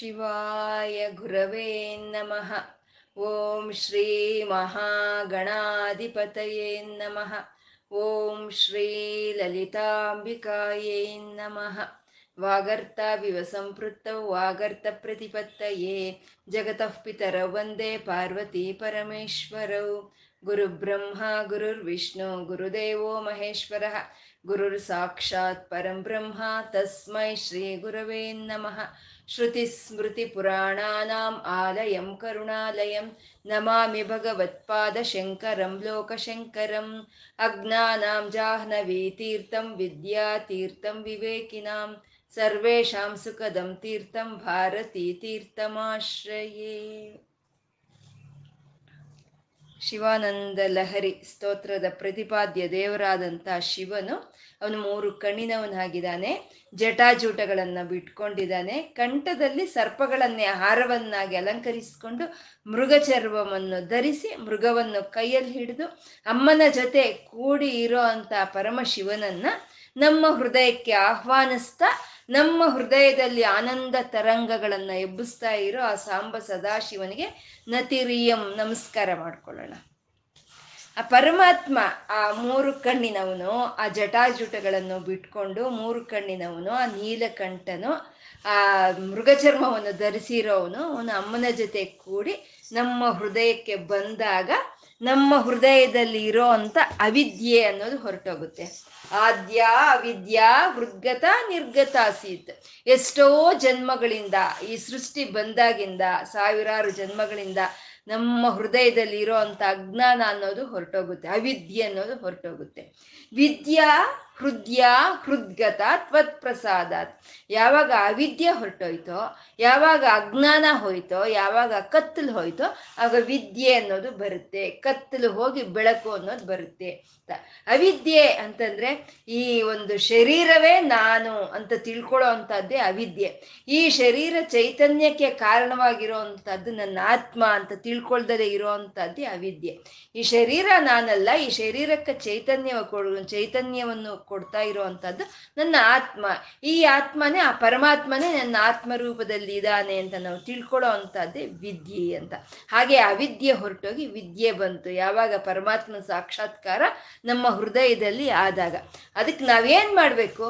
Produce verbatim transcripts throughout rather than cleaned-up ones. ಶಿವಾಯ ಗುರವೇ ನಮಃ. ಓಂ ಶ್ರೀ ಮಹಾಗಣಾಧಿಪತಯೇ ನಮಃ. ಓಂ ಶ್ರೀ ಲಲಿತಾಂಬಿಕಾಯೇ ನಮಃ. ವಾಗರ್ತಾವಿವ ಸಂಪೃತ್ತೌ ವಾಗರ್ತ ಪ್ರತಿಪತ್ತಯೇ ಜಗತಃ ಪಿತರೌ ವಂದೇ ಪಾರ್ವತೀ ಪರಮೇಶ್ವರೌ. ಗುರುಬ್ರಹ್ಮ ಗುರುರ್ವಿಷ್ಣು ಗುರುದೇವೋ ಮಹೇಶ್ವರಃ. ಗುರುರ್ ಸಾಕ್ಷಾತ್ ಪರಂ ಬ್ರಹ್ಮ ತಸ್ಮೈ ಶ್ರೀ ಗುರವೇ ನಮಃ. ಶ್ರುತಿಸ್ಮೃತಿಪುರಾಣಾನಾಂ ಆಲಯಂ ಕರುಣಾಲಯಂ ನಮಾಮಿ ಭಗವತ್ಪಾದಶಂಕರಂ ಲೋಕಶಂಕರಂ. ಅಜ್ಞಾನಾಂ ಜಾಹ್ನವೀತೀರ್ಥಂ ವಿದ್ಯಾತೀರ್ಥಂ ವಿವೇಕಿನಾಂ ಸರ್ವೇಷಾಂ ಸುಖದಂ ತೀರ್ಥಂ ಭಾರತೀತೀರ್ಥಮಾಶ್ರಯೇ. ಶಿವಾನಂದ ಲಹರಿ ಸ್ತೋತ್ರದ ಪ್ರತಿಪಾದ್ಯ ದೇವರಾದಂಥ ಶಿವನು ಅವನು ಮೂರು ಕಣ್ಣಿನವನಾಗಿದ್ದಾನೆ, ಜಟಾಜೂಟಗಳನ್ನು ಬಿಟ್ಕೊಂಡಿದ್ದಾನೆ, ಕಂಠದಲ್ಲಿ ಸರ್ಪಗಳನ್ನೇ ಹಾರವನ್ನಾಗಿ ಅಲಂಕರಿಸಿಕೊಂಡು ಮೃಗ ಚರ್ಮವನ್ನು ಧರಿಸಿ ಮೃಗವನ್ನು ಕೈಯಲ್ಲಿ ಹಿಡಿದು ಅಮ್ಮನ ಜೊತೆ ಕೂಡಿ ಇರೋ ಅಂಥ ಪರಮಶಿವನನ್ನ ನಮ್ಮ ಹೃದಯಕ್ಕೆ ಆಹ್ವಾನಿಸ್ತಾ ನಮ್ಮ ಹೃದಯದಲ್ಲಿ ಆನಂದ ತರಂಗಗಳನ್ನು ಎಬ್ಬಿಸ್ತಾ ಇರೋ ಆ ಸಾಂಬ ಸದಾಶಿವನಿಗೆ ನತಿರಿಯಂ ನಮಸ್ಕಾರ ಮಾಡ್ಕೊಳ್ಳೋಣ. ಆ ಪರಮಾತ್ಮ ಆ ಮೂರು ಕಣ್ಣಿನವನು, ಆ ಜಟಾಜುಟಗಳನ್ನು ಬಿಟ್ಕೊಂಡು ಮೂರು ಕಣ್ಣಿನವನು, ಆ ನೀಲಕಂಠನು, ಆ ಮೃಗಚರ್ಮವನ್ನು ಧರಿಸಿರೋವನು, ಅವನು ಅಮ್ಮನ ಜೊತೆ ಕೂಡಿ ನಮ್ಮ ಹೃದಯಕ್ಕೆ ಬಂದಾಗ ನಮ್ಮ ಹೃದಯದಲ್ಲಿ ಇರೋ ಅಂಥ ಅವಿದ್ಯೆ ಅನ್ನೋದು ಹೊರಟೋಗುತ್ತೆ. ಆದ್ಯ ಅವಿದ್ಯಾ ಹೃದ್ಗತ ನಿರ್ಗತ ಆಸೀತ್. ಎಷ್ಟೋ ಜನ್ಮಗಳಿಂದ, ಈ ಸೃಷ್ಟಿ ಬಂದಾಗಿಂದ ಸಾವಿರಾರು ಜನ್ಮಗಳಿಂದ ನಮ್ಮ ಹೃದಯದಲ್ಲಿ ಇರೋ ಅಂಥ ಅಜ್ಞಾನ ಅನ್ನೋದು ಹೊರಟೋಗುತ್ತೆ, ಅವಿದ್ಯೆ ಅನ್ನೋದು ಹೊರಟೋಗುತ್ತೆ. ವಿದ್ಯಾ ಹೃದಯ ಹೃದ್ಗತ ತ್ವತ್ ಪ್ರಸಾದಾತ್. ಯಾವಾಗ ಅವಿದ್ಯೆ ಹೊರಟೋಯ್ತೋ, ಯಾವಾಗ ಅಜ್ಞಾನ ಹೋಯ್ತೋ, ಯಾವಾಗ ಕತ್ತಲು ಹೋಯ್ತೋ, ಆಗ ವಿದ್ಯೆ ಅನ್ನೋದು ಬರುತ್ತೆ, ಕತ್ತಲು ಹೋಗಿ ಬೆಳಕು ಅನ್ನೋದು ಬರುತ್ತೆ. ಅವಿದ್ಯೆ ಅಂತಂದ್ರೆ ಈ ಒಂದು ಶರೀರವೇ ನಾನು ಅಂತ ತಿಳ್ಕೊಳ್ಳೋ ಅಂಥದ್ದೇ ಅವಿದ್ಯೆ. ಈ ಶರೀರ ಚೈತನ್ಯಕ್ಕೆ ಕಾರಣವಾಗಿರೋ ಅಂಥದ್ದು ನನ್ನ ಆತ್ಮ ಅಂತ ತಿಳ್ಕೊಳ್ದಲೇ ಇರೋ ಅಂಥದ್ದೇ ಅವಿದ್ಯೆ. ಈ ಶರೀರ ನಾನಲ್ಲ, ಈ ಶರೀರಕ್ಕೆ ಚೈತನ್ಯವ ಚೈತನ್ಯವನ್ನು ಕೊಡ್ತಾ ಇರುವಂತಹದ್ದು ನನ್ನ ಆತ್ಮ. ಈ ಆತ್ಮನೇ ಆ ಪರಮಾತ್ಮನೇ ನನ್ನ ಆತ್ಮ ರೂಪದಲ್ಲಿ ಇದ್ದಾನೆ ಅಂತ ನಾವು ತಿಳ್ಕೊಳ್ಳೋ ಅಂತದ್ದೇ ವಿದ್ಯೆ ಅಂತ. ಹಾಗೆ ಅವಿದ್ಯೆ ಹೊರಟೋಗಿ ವಿದ್ಯೆ ಬಂತು ಯಾವಾಗ ಪರಮಾತ್ಮನ ಸಾಕ್ಷಾತ್ಕಾರ ನಮ್ಮ ಹೃದಯದಲ್ಲಿ ಆದಾಗ. ಅದಕ್ಕೆ ನಾವೇನ್ ಮಾಡ್ಬೇಕು?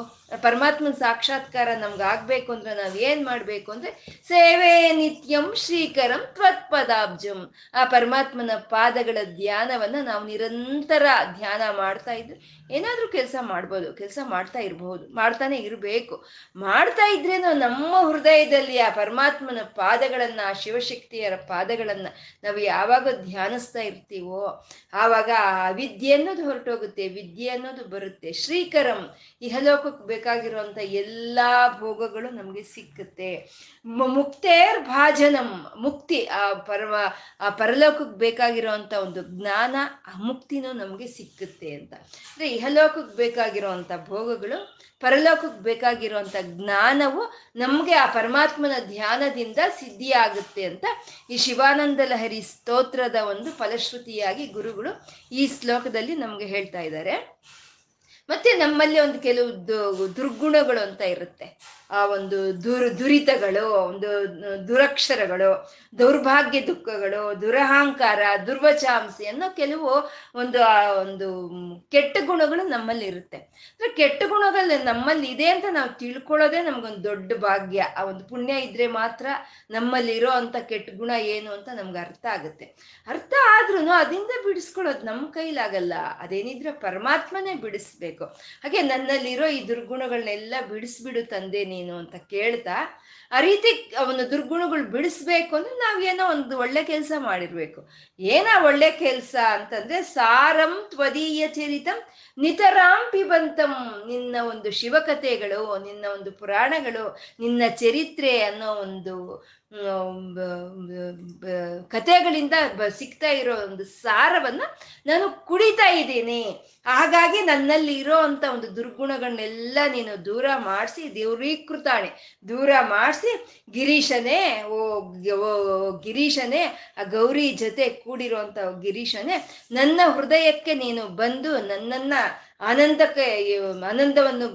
ಪರಮಾತ್ಮನ ಸಾಕ್ಷಾತ್ಕಾರ ನಮ್ಗೆ ಆಗ್ಬೇಕು ಅಂದ್ರೆ ನಾವೇನ್ ಮಾಡ್ಬೇಕು ಅಂದ್ರೆ, ಸೇವೆ ನಿತ್ಯಂ ಶ್ರೀಕರಂ ತ್ವತ್ಪದಾಬ್ಜಂ. ಆ ಪರಮಾತ್ಮನ ಪಾದಗಳ ಧ್ಯಾನವನ್ನ ನಾವು ನಿರಂತರ ಧ್ಯಾನ ಮಾಡ್ತಾ ಇದ್ರೆ ಏನಾದ್ರೂ ಕೆಲಸ ಮಾಡ್ಬೋದು, ಕೆಲಸ ಮಾಡ್ತಾ ಇರಬಹುದು, ಮಾಡ್ತಾನೆ ಇರಬೇಕು. ಮಾಡ್ತಾ ಇದ್ರೇನೋ ನಮ್ಮ ಹೃದಯದಲ್ಲಿ ಆ ಪರಮಾತ್ಮನ ಪಾದಗಳನ್ನ, ಆ ಶಿವಶಕ್ತಿಯರ ಪಾದಗಳನ್ನ ನಾವು ಯಾವಾಗ ಧ್ಯಾನಿಸ್ತಾ ಇರ್ತೀವೋ ಆವಾಗ ಆ ವಿದ್ಯೆ ಅನ್ನೋದು ಹೊರಟೋಗುತ್ತೆ, ವಿದ್ಯೆ ಅನ್ನೋದು ಬರುತ್ತೆ. ಶ್ರೀಕರಂ, ಇಹಲೋಕಕ್ಕೆ ಬೇಕಾಗಿರುವಂತ ಎಲ್ಲಾ ಭೋಗಗಳು ನಮ್ಗೆ ಸಿಕ್ಕುತ್ತೆ. ಮುಕ್ತೇರ್ ಭಾಜನಂ, ಮುಕ್ತಿ, ಆ ಪರಮ ಆ ಪರಲೋಕಕ್ಕೆ ಬೇಕಾಗಿರುವಂತ ಒಂದು ಜ್ಞಾನ, ಆ ಮುಕ್ತಿನೂ ನಮ್ಗೆ ಸಿಕ್ಕುತ್ತೆ ಅಂತ. ಅಂದ್ರೆ ಇಹಲೋಕಕ್ಕೆ ಬೇಕಾಗಿರುವಂತ ಭೋಗಗಳು, ಪರಲೋಕಕ್ಕೆ ಬೇಕಾಗಿರುವಂತ ಜ್ಞಾನವು ನಮ್ಗೆ ಆ ಪರಮಾತ್ಮನ ಧ್ಯಾನದಿಂದ ಸಿದ್ಧಿಯಾಗುತ್ತೆ ಅಂತ ಈ ಶಿವಾನಂದ ಲಹರಿ ಸ್ತೋತ್ರದ ಒಂದು ಫಲಶ್ರುತಿಯಾಗಿ ಗುರುಗಳು ಈ ಶ್ಲೋಕದಲ್ಲಿ ನಮ್ಗೆ ಹೇಳ್ತಾ ಇದ್ದಾರೆ. ಮತ್ತೆ ನಮ್ಮಲ್ಲಿ ಒಂದು ಕೆಲವು ದುರ್ಗುಣಗಳು ಅಂತ ಇರುತ್ತೆ, ಆ ಒಂದು ದುರ್ ದುರಿತಗಳು ಒಂದು ದುರಕ್ಷರಗಳು, ದೌರ್ಭಾಗ್ಯ ದುಃಖಗಳು, ದುರಹಂಕಾರ, ದುರ್ವಚಾಂಸಿ ಅನ್ನೋ ಕೆಲವು ಒಂದು ಆ ಒಂದು ಕೆಟ್ಟ ಗುಣಗಳು ನಮ್ಮಲ್ಲಿ ಇರುತ್ತೆ. ಅಂದ್ರೆ ಕೆಟ್ಟ ಗುಣಗಳು ನಮ್ಮಲ್ಲಿ ಇದೆ ಅಂತ ನಾವು ತಿಳ್ಕೊಳ್ಳೋದೇ ನಮ್ಗೊಂದು ದೊಡ್ಡ ಭಾಗ್ಯ. ಆ ಒಂದು ಪುಣ್ಯ ಇದ್ರೆ ಮಾತ್ರ ನಮ್ಮಲ್ಲಿ ಇರೋ ಅಂಥ ಕೆಟ್ಟ ಗುಣ ಏನು ಅಂತ ನಮ್ಗೆ ಅರ್ಥ ಆಗುತ್ತೆ. ಅರ್ಥ ಆದ್ರೂ ಅದರಿಂದ ಬಿಡಿಸ್ಕೊಳ್ಳೋದು ನಮ್ಮ ಕೈಲಾಗಲ್ಲ, ಅದೇನಿದ್ರೆ ಪರಮಾತ್ಮನೇ ಬಿಡಿಸ್ಬೇಕು. ಹಾಗೆ ನನ್ನಲ್ಲಿರೋ ಈ ದುರ್ಗುಣಗಳನ್ನೆಲ್ಲ ಬಿಡಿಸ್ಬಿಡು ತಂದೆ ನೀನು ಅಂತ ಕೇಳ್ತಾ, ಆ ರೀತಿ ಅವನ ದುರ್ಗುಣಗಳು ಬಿಡಿಸ್ಬೇಕು ಅಂದ್ರೆ ನಾವೇನೋ ಒಂದು ಒಳ್ಳೆ ಕೆಲಸ ಮಾಡಿರ್ಬೇಕು. ಏನ ಒಳ್ಳೆ ಕೆಲಸ ಅಂತಂದ್ರೆ, ಸಾರಂ ತ್ವದೀಯ ಚರಿತಂ ನಿತರಾಂ ಪಿಬಂತಂ. ನಿನ್ನ ಒಂದು ಶಿವಕಥೆಗಳು, ನಿನ್ನ ಒಂದು ಪುರಾಣಗಳು, ನಿನ್ನ ಚರಿತ್ರೆ ಅನ್ನೋ ಒಂದು ಕಥೆಗಳಿಂದ ಸಿಗ್ತಾ ಇರೋ ಒಂದು ಸಾರವನ್ನು ನಾನು ಕುಡಿತಾ ಇದ್ದೀನಿ. ಹಾಗಾಗಿ ನನ್ನಲ್ಲಿ ಇರೋ ಅಂಥ ಒಂದು ದುರ್ಗುಣಗಳನ್ನೆಲ್ಲ ನೀನು ದೂರ ಮಾಡಿಸಿ, ದೇವ್ರೀಕೃತಾಣೆ, ದೂರ ಮಾಡಿಸಿ ಗಿರೀಶನೇ, ಓ ಗಿರೀಶನೇ, ಆ ಗೌರಿ ಜೊತೆ ಕೂಡಿರುವಂಥ ಗಿರೀಶನೇ, ನನ್ನ ಹೃದಯಕ್ಕೆ ನೀನು ಬಂದು ನನ್ನನ್ನು ಆನಂದಕ್ಕೆ ಆನಂದವನ್ನು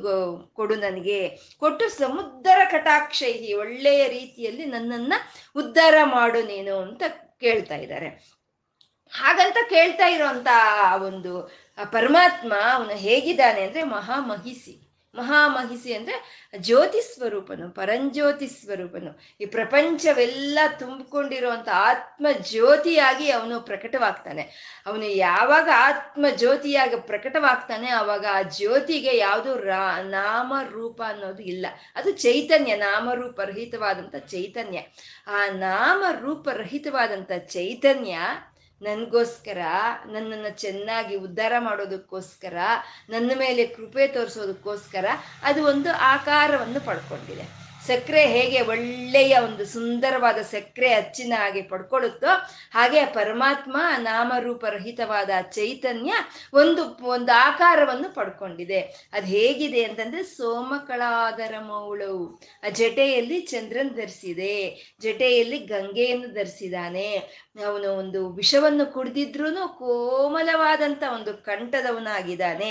ಕೊಡು ನನಗೆ, ಕೊಟ್ಟು ಸಮುದ್ರ ಕಟಾಕ್ಷೈಹಿ, ಒಳ್ಳೆಯ ರೀತಿಯಲ್ಲಿ ನನ್ನನ್ನ ಉದ್ಧಾರ ಮಾಡು ನೀನು ಅಂತ ಕೇಳ್ತಾ ಇದ್ದಾರೆ. ಹಾಗಂತ ಕೇಳ್ತಾ ಇರೋಂಥ ಒಂದು ಪರಮಾತ್ಮ ಅವನು ಹೇಗಿದ್ದಾನೆ ಅಂದ್ರೆ ಮಹಾಮಹಿಷಿ. ಮಹಾಮಹಿಷಿ ಅಂದ್ರೆ ಜ್ಯೋತಿ ಸ್ವರೂಪನು, ಪರಂಜ್ಯೋತಿ ಸ್ವರೂಪನು. ಈ ಪ್ರಪಂಚವೆಲ್ಲ ತುಂಬಿಕೊಂಡಿರುವಂಥ ಆತ್ಮ ಜ್ಯೋತಿಯಾಗಿ ಅವನು ಪ್ರಕಟವಾಗ್ತಾನೆ. ಅವನು ಯಾವಾಗ ಆತ್ಮ ಜ್ಯೋತಿಯಾಗಿ ಪ್ರಕಟವಾಗ್ತಾನೆ ಆವಾಗ ಆ ಜ್ಯೋತಿಗೆ ಯಾವುದು ರಾ ನಾಮ ರೂಪ ಅನ್ನೋದು ಇಲ್ಲ. ಅದು ಚೈತನ್ಯ, ನಾಮರೂಪರಹಿತವಾದಂಥ ಚೈತನ್ಯ. ಆ ನಾಮರೂಪರಹಿತವಾದಂಥ ಚೈತನ್ಯ ನನಗೋಸ್ಕರ, ನನ್ನನ್ನು ಚೆನ್ನಾಗಿ ಉದ್ಧಾರ ಮಾಡೋದಕ್ಕೋಸ್ಕರ, ನನ್ನ ಮೇಲೆ ಕೃಪೆ ತೋರಿಸೋದಕ್ಕೋಸ್ಕರ ಅದು ಒಂದು ಆಕಾರವನ್ನು ಪಡ್ಕೊಂಡಿದೆ. ಸಕ್ಕರೆ ಹೇಗೆ ಒಳ್ಳೆಯ ಒಂದು ಸುಂದರವಾದ ಸಕ್ಕರೆ ಅಚ್ಚಿನ ಹಾಗೆ ಪಡ್ಕೊಳ್ಳುತ್ತೋ ಹಾಗೆ ಪರಮಾತ್ಮ ನಾಮರೂಪರಹಿತವಾದ ಚೈತನ್ಯ ಒಂದು ಒಂದು ಆಕಾರವನ್ನು ಪಡ್ಕೊಂಡಿದೆ. ಅದು ಹೇಗಿದೆ ಅಂತಂದ್ರೆ ಸೋಮಕಳಾದರ ಮೌಳವು, ಆ ಜಟೆಯಲ್ಲಿ ಚಂದ್ರನ್ ಧರಿಸಿದೆ, ಜಟೆಯಲ್ಲಿ ಗಂಗೆಯನ್ನು ಧರಿಸಿದ್ದಾನೆ. ಅವನು ಒಂದು ವಿಷವನ್ನು ಕುಡಿದಿದ್ರೂ ಕೋಮಲವಾದಂಥ ಒಂದು ಕಂಠದವನಾಗಿದ್ದಾನೆ.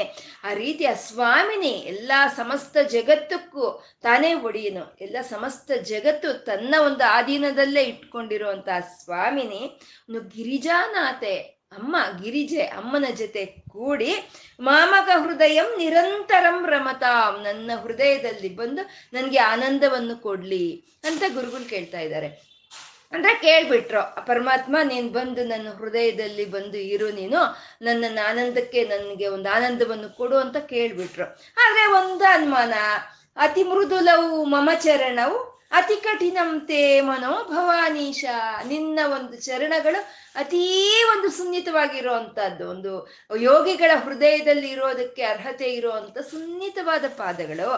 ಆ ರೀತಿಯ ಸ್ವಾಮಿನಿ ಎಲ್ಲ ಸಮಸ್ತ ಜಗತ್ತಕ್ಕೂ ತಾನೇ ಒಡೆಯನು, ಎಲ್ಲ ಸಮಸ್ತ ಜಗತ್ತು ತನ್ನ ಒಂದು ಆಧೀನದಲ್ಲೇ ಇಟ್ಕೊಂಡಿರುವಂತಹ ಸ್ವಾಮಿನಿ ಒಂದು ಗಿರಿಜಾನಾಥೆ, ಅಮ್ಮ ಗಿರಿಜೆ ಅಮ್ಮನ ಜೊತೆ ಕೂಡಿ ಮಾಮಕ ಹೃದಯಂ ನಿರಂತರಂ ರಮತಾಂ, ನನ್ನ ಹೃದಯದಲ್ಲಿ ಬಂದು ನನಗೆ ಆನಂದವನ್ನು ಕೊಡ್ಲಿ ಅಂತ ಗುರುಗಳು ಕೇಳ್ತಾ ಇದ್ದಾರೆ. ಅಂದ್ರೆ ಕೇಳ್ಬಿಟ್ರು, ಪರಮಾತ್ಮ ನೀನು ಬಂದು ನನ್ನ ಹೃದಯದಲ್ಲಿ ಬಂದು ಇರು, ನೀನು ನನ್ನ ಆನಂದಕ್ಕೆ ನನಗೆ ಒಂದು ಆನಂದವನ್ನು ಕೊಡು ಅಂತ ಕೇಳ್ಬಿಟ್ರು. ಆದ್ರೆ ಒಂದು ಅನುಮಾನ, ಅತಿ ಮೃದುಲವು ಮಮ ಚರಣವು ಅತಿ ಕಠಿಣಂತೆ ಮನೋ ಭವಾನೀಶ, ನಿನ್ನ ಒಂದು ಚರಣಗಳು ಅತೀ ಒಂದು ಸುನ್ನಿತವಾಗಿರುವಂಥದ್ದು, ಒಂದು ಯೋಗಿಗಳ ಹೃದಯದಲ್ಲಿ ಇರೋದಕ್ಕೆ ಅರ್ಹತೆ ಇರುವಂಥ ಸುನ್ನಿತವಾದ ಪಾದಗಳು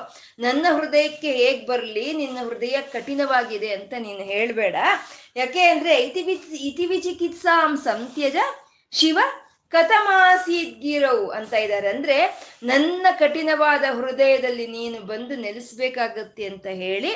ನನ್ನ ಹೃದಯಕ್ಕೆ ಹೇಗೆ ಬರಲಿ, ನಿನ್ನ ಹೃದಯ ಕಠಿಣವಾಗಿದೆ ಅಂತ ನೀನು ಹೇಳಬೇಡ. ಯಾಕೆ ಅಂದರೆ ಇತಿವಿ ಇತಿವಿಚಿಕಿತ್ಸಾಂ ಸಂತ್ಯಜ ಶಿವ ಕಥಮಾಸೀದ್ಗಿರವು ಅಂತ ಇದ್ದಾರೆ. ಅಂದರೆ ನನ್ನ ಕಠಿಣವಾದ ಹೃದಯದಲ್ಲಿ ನೀನು ಬಂದು ನೆಲೆಸಬೇಕಾಗತ್ತೆ ಅಂತ ಹೇಳಿ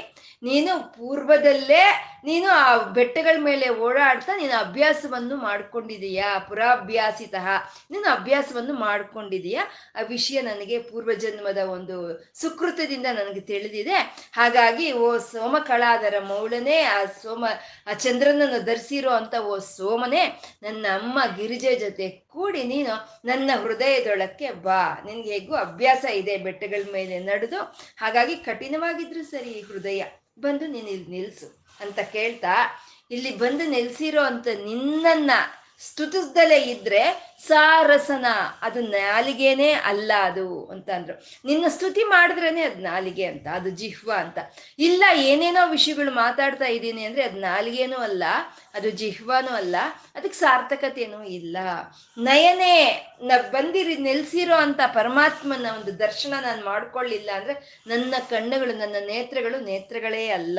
ನೀನು ಪೂರ್ವದಲ್ಲೇ ನೀನು ಆ ಬೆಟ್ಟಗಳ ಮೇಲೆ ಓಡಾಡ್ತಾ ನೀನು ಅಭ್ಯಾಸವನ್ನು ಮಾಡ್ಕೊಂಡಿದೀಯಾ, ಪುರಾಭ್ಯಾಸಿತಃ ನೀನು ಅಭ್ಯಾಸವನ್ನು ಮಾಡ್ಕೊಂಡಿದೀಯಾ. ಆ ವಿಷಯ ನನಗೆ ಪೂರ್ವಜನ್ಮದ ಒಂದು ಸುಕೃತದಿಂದ ನನಗೆ ತಿಳಿದಿದೆ. ಹಾಗಾಗಿ ಓ ಸೋಮಕಳಾದರ ಮೌಳನೇ, ಆ ಸೋಮ ಆ ಚಂದ್ರನನ್ನು ಧರಿಸಿರೋ ಅಂತ ಓ ಸೋಮನೇ, ನನ್ನ ಅಮ್ಮ ಗಿರಿಜೆ ಜೊತೆ ಕೂಡಿ ನೀನು ನನ್ನ ಹೃದಯದೊಳಕ್ಕೆ ಬಾ. ನಿನ್ಗೆ ಹೇಗೂ ಅಭ್ಯಾಸ ಇದೆ ಬೆಟ್ಟಗಳ ಮೇಲೆ ನಡೆದು, ಹಾಗಾಗಿ ಕಠಿಣವಾಗಿದ್ರು ಸರಿ ಈ ಹೃದಯ, ಬಂದು ನೀನು ಇಲ್ಲಿ ನಿಲ್ಸು ಅಂತ ಕೇಳ್ತಾ, ಇಲ್ಲಿ ಬಂದು ನಿಲ್ಸಿರೋ ಅಂತ ನಿನ್ನನ್ನ ಸ್ತುತಿಸ್ದಲೇ ಇದ್ರೆ ಸಾರಸನ, ಅದು ನಾಲಿಗೆನೇ ಅಲ್ಲ ಅದು ಅಂತ ಅಂದ್ರು. ನಿನ್ನ ಸ್ತುತಿ ಮಾಡಿದ್ರೇನೆ ಅದು ನಾಲಿಗೆ ಅಂತ, ಅದು ಜಿಹ್ವ ಅಂತ ಇಲ್ಲ. ಏನೇನೋ ವಿಷಯಗಳು ಮಾತಾಡ್ತಾ ಇದ್ದೀನಿ ಅಂದರೆ ಅದು ನಾಲಿಗೆನೂ ಅಲ್ಲ, ಅದು ಜಿಹ್ವನೂ ಅಲ್ಲ, ಅದಕ್ಕೆ ಸಾರ್ಥಕತೆಯೂ ಇಲ್ಲ. ನಯನೇ ನ ಬಂದಿರಿ ನೆಲೆಸಿರೋ ಅಂತ ಪರಮಾತ್ಮನ ಒಂದು ದರ್ಶನ ನಾನು ಮಾಡ್ಕೊಳ್ಳಿಲ್ಲ ಅಂದರೆ ನನ್ನ ಕಣ್ಣುಗಳು, ನನ್ನ ನೇತ್ರಗಳು ನೇತ್ರಗಳೇ ಅಲ್ಲ.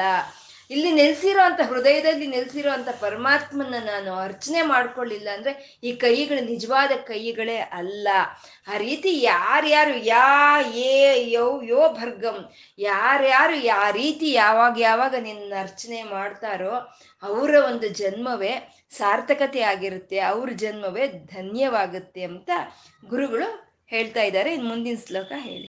ಇಲ್ಲಿ ನೆಲೆಸಿರೋ ಅಂತ ಹೃದಯದಲ್ಲಿ ನೆಲೆಸಿರೋ ಅಂತ ಪರಮಾತ್ಮನ ನಾನು ಅರ್ಚನೆ ಮಾಡ್ಕೊಳ್ಳಿಲ್ಲ ಅಂದ್ರೆ ಈ ಕೈಗಳು ನಿಜವಾದ ಕೈಗಳೇ ಅಲ್ಲ. ಆ ರೀತಿ ಯಾರ್ಯಾರು ಯಾ ಏ ಯೋ ಯೋ ಭರ್ಗಂ, ಯಾರ್ಯಾರು ಯಾ ರೀತಿ ಯಾವಾಗ ಯಾವಾಗ ನಿನ್ನ ಅರ್ಚನೆ ಮಾಡ್ತಾರೋ ಅವರ ಒಂದು ಜನ್ಮವೇ ಸಾರ್ಥಕತೆ ಆಗಿರುತ್ತೆ, ಅವ್ರ ಜನ್ಮವೇ ಧನ್ಯವಾಗುತ್ತೆ ಅಂತ ಗುರುಗಳು ಹೇಳ್ತಾ ಇದ್ದಾರೆ. ಇನ್ನು ಮುಂದಿನ ಶ್ಲೋಕ ಹೇಳಿ.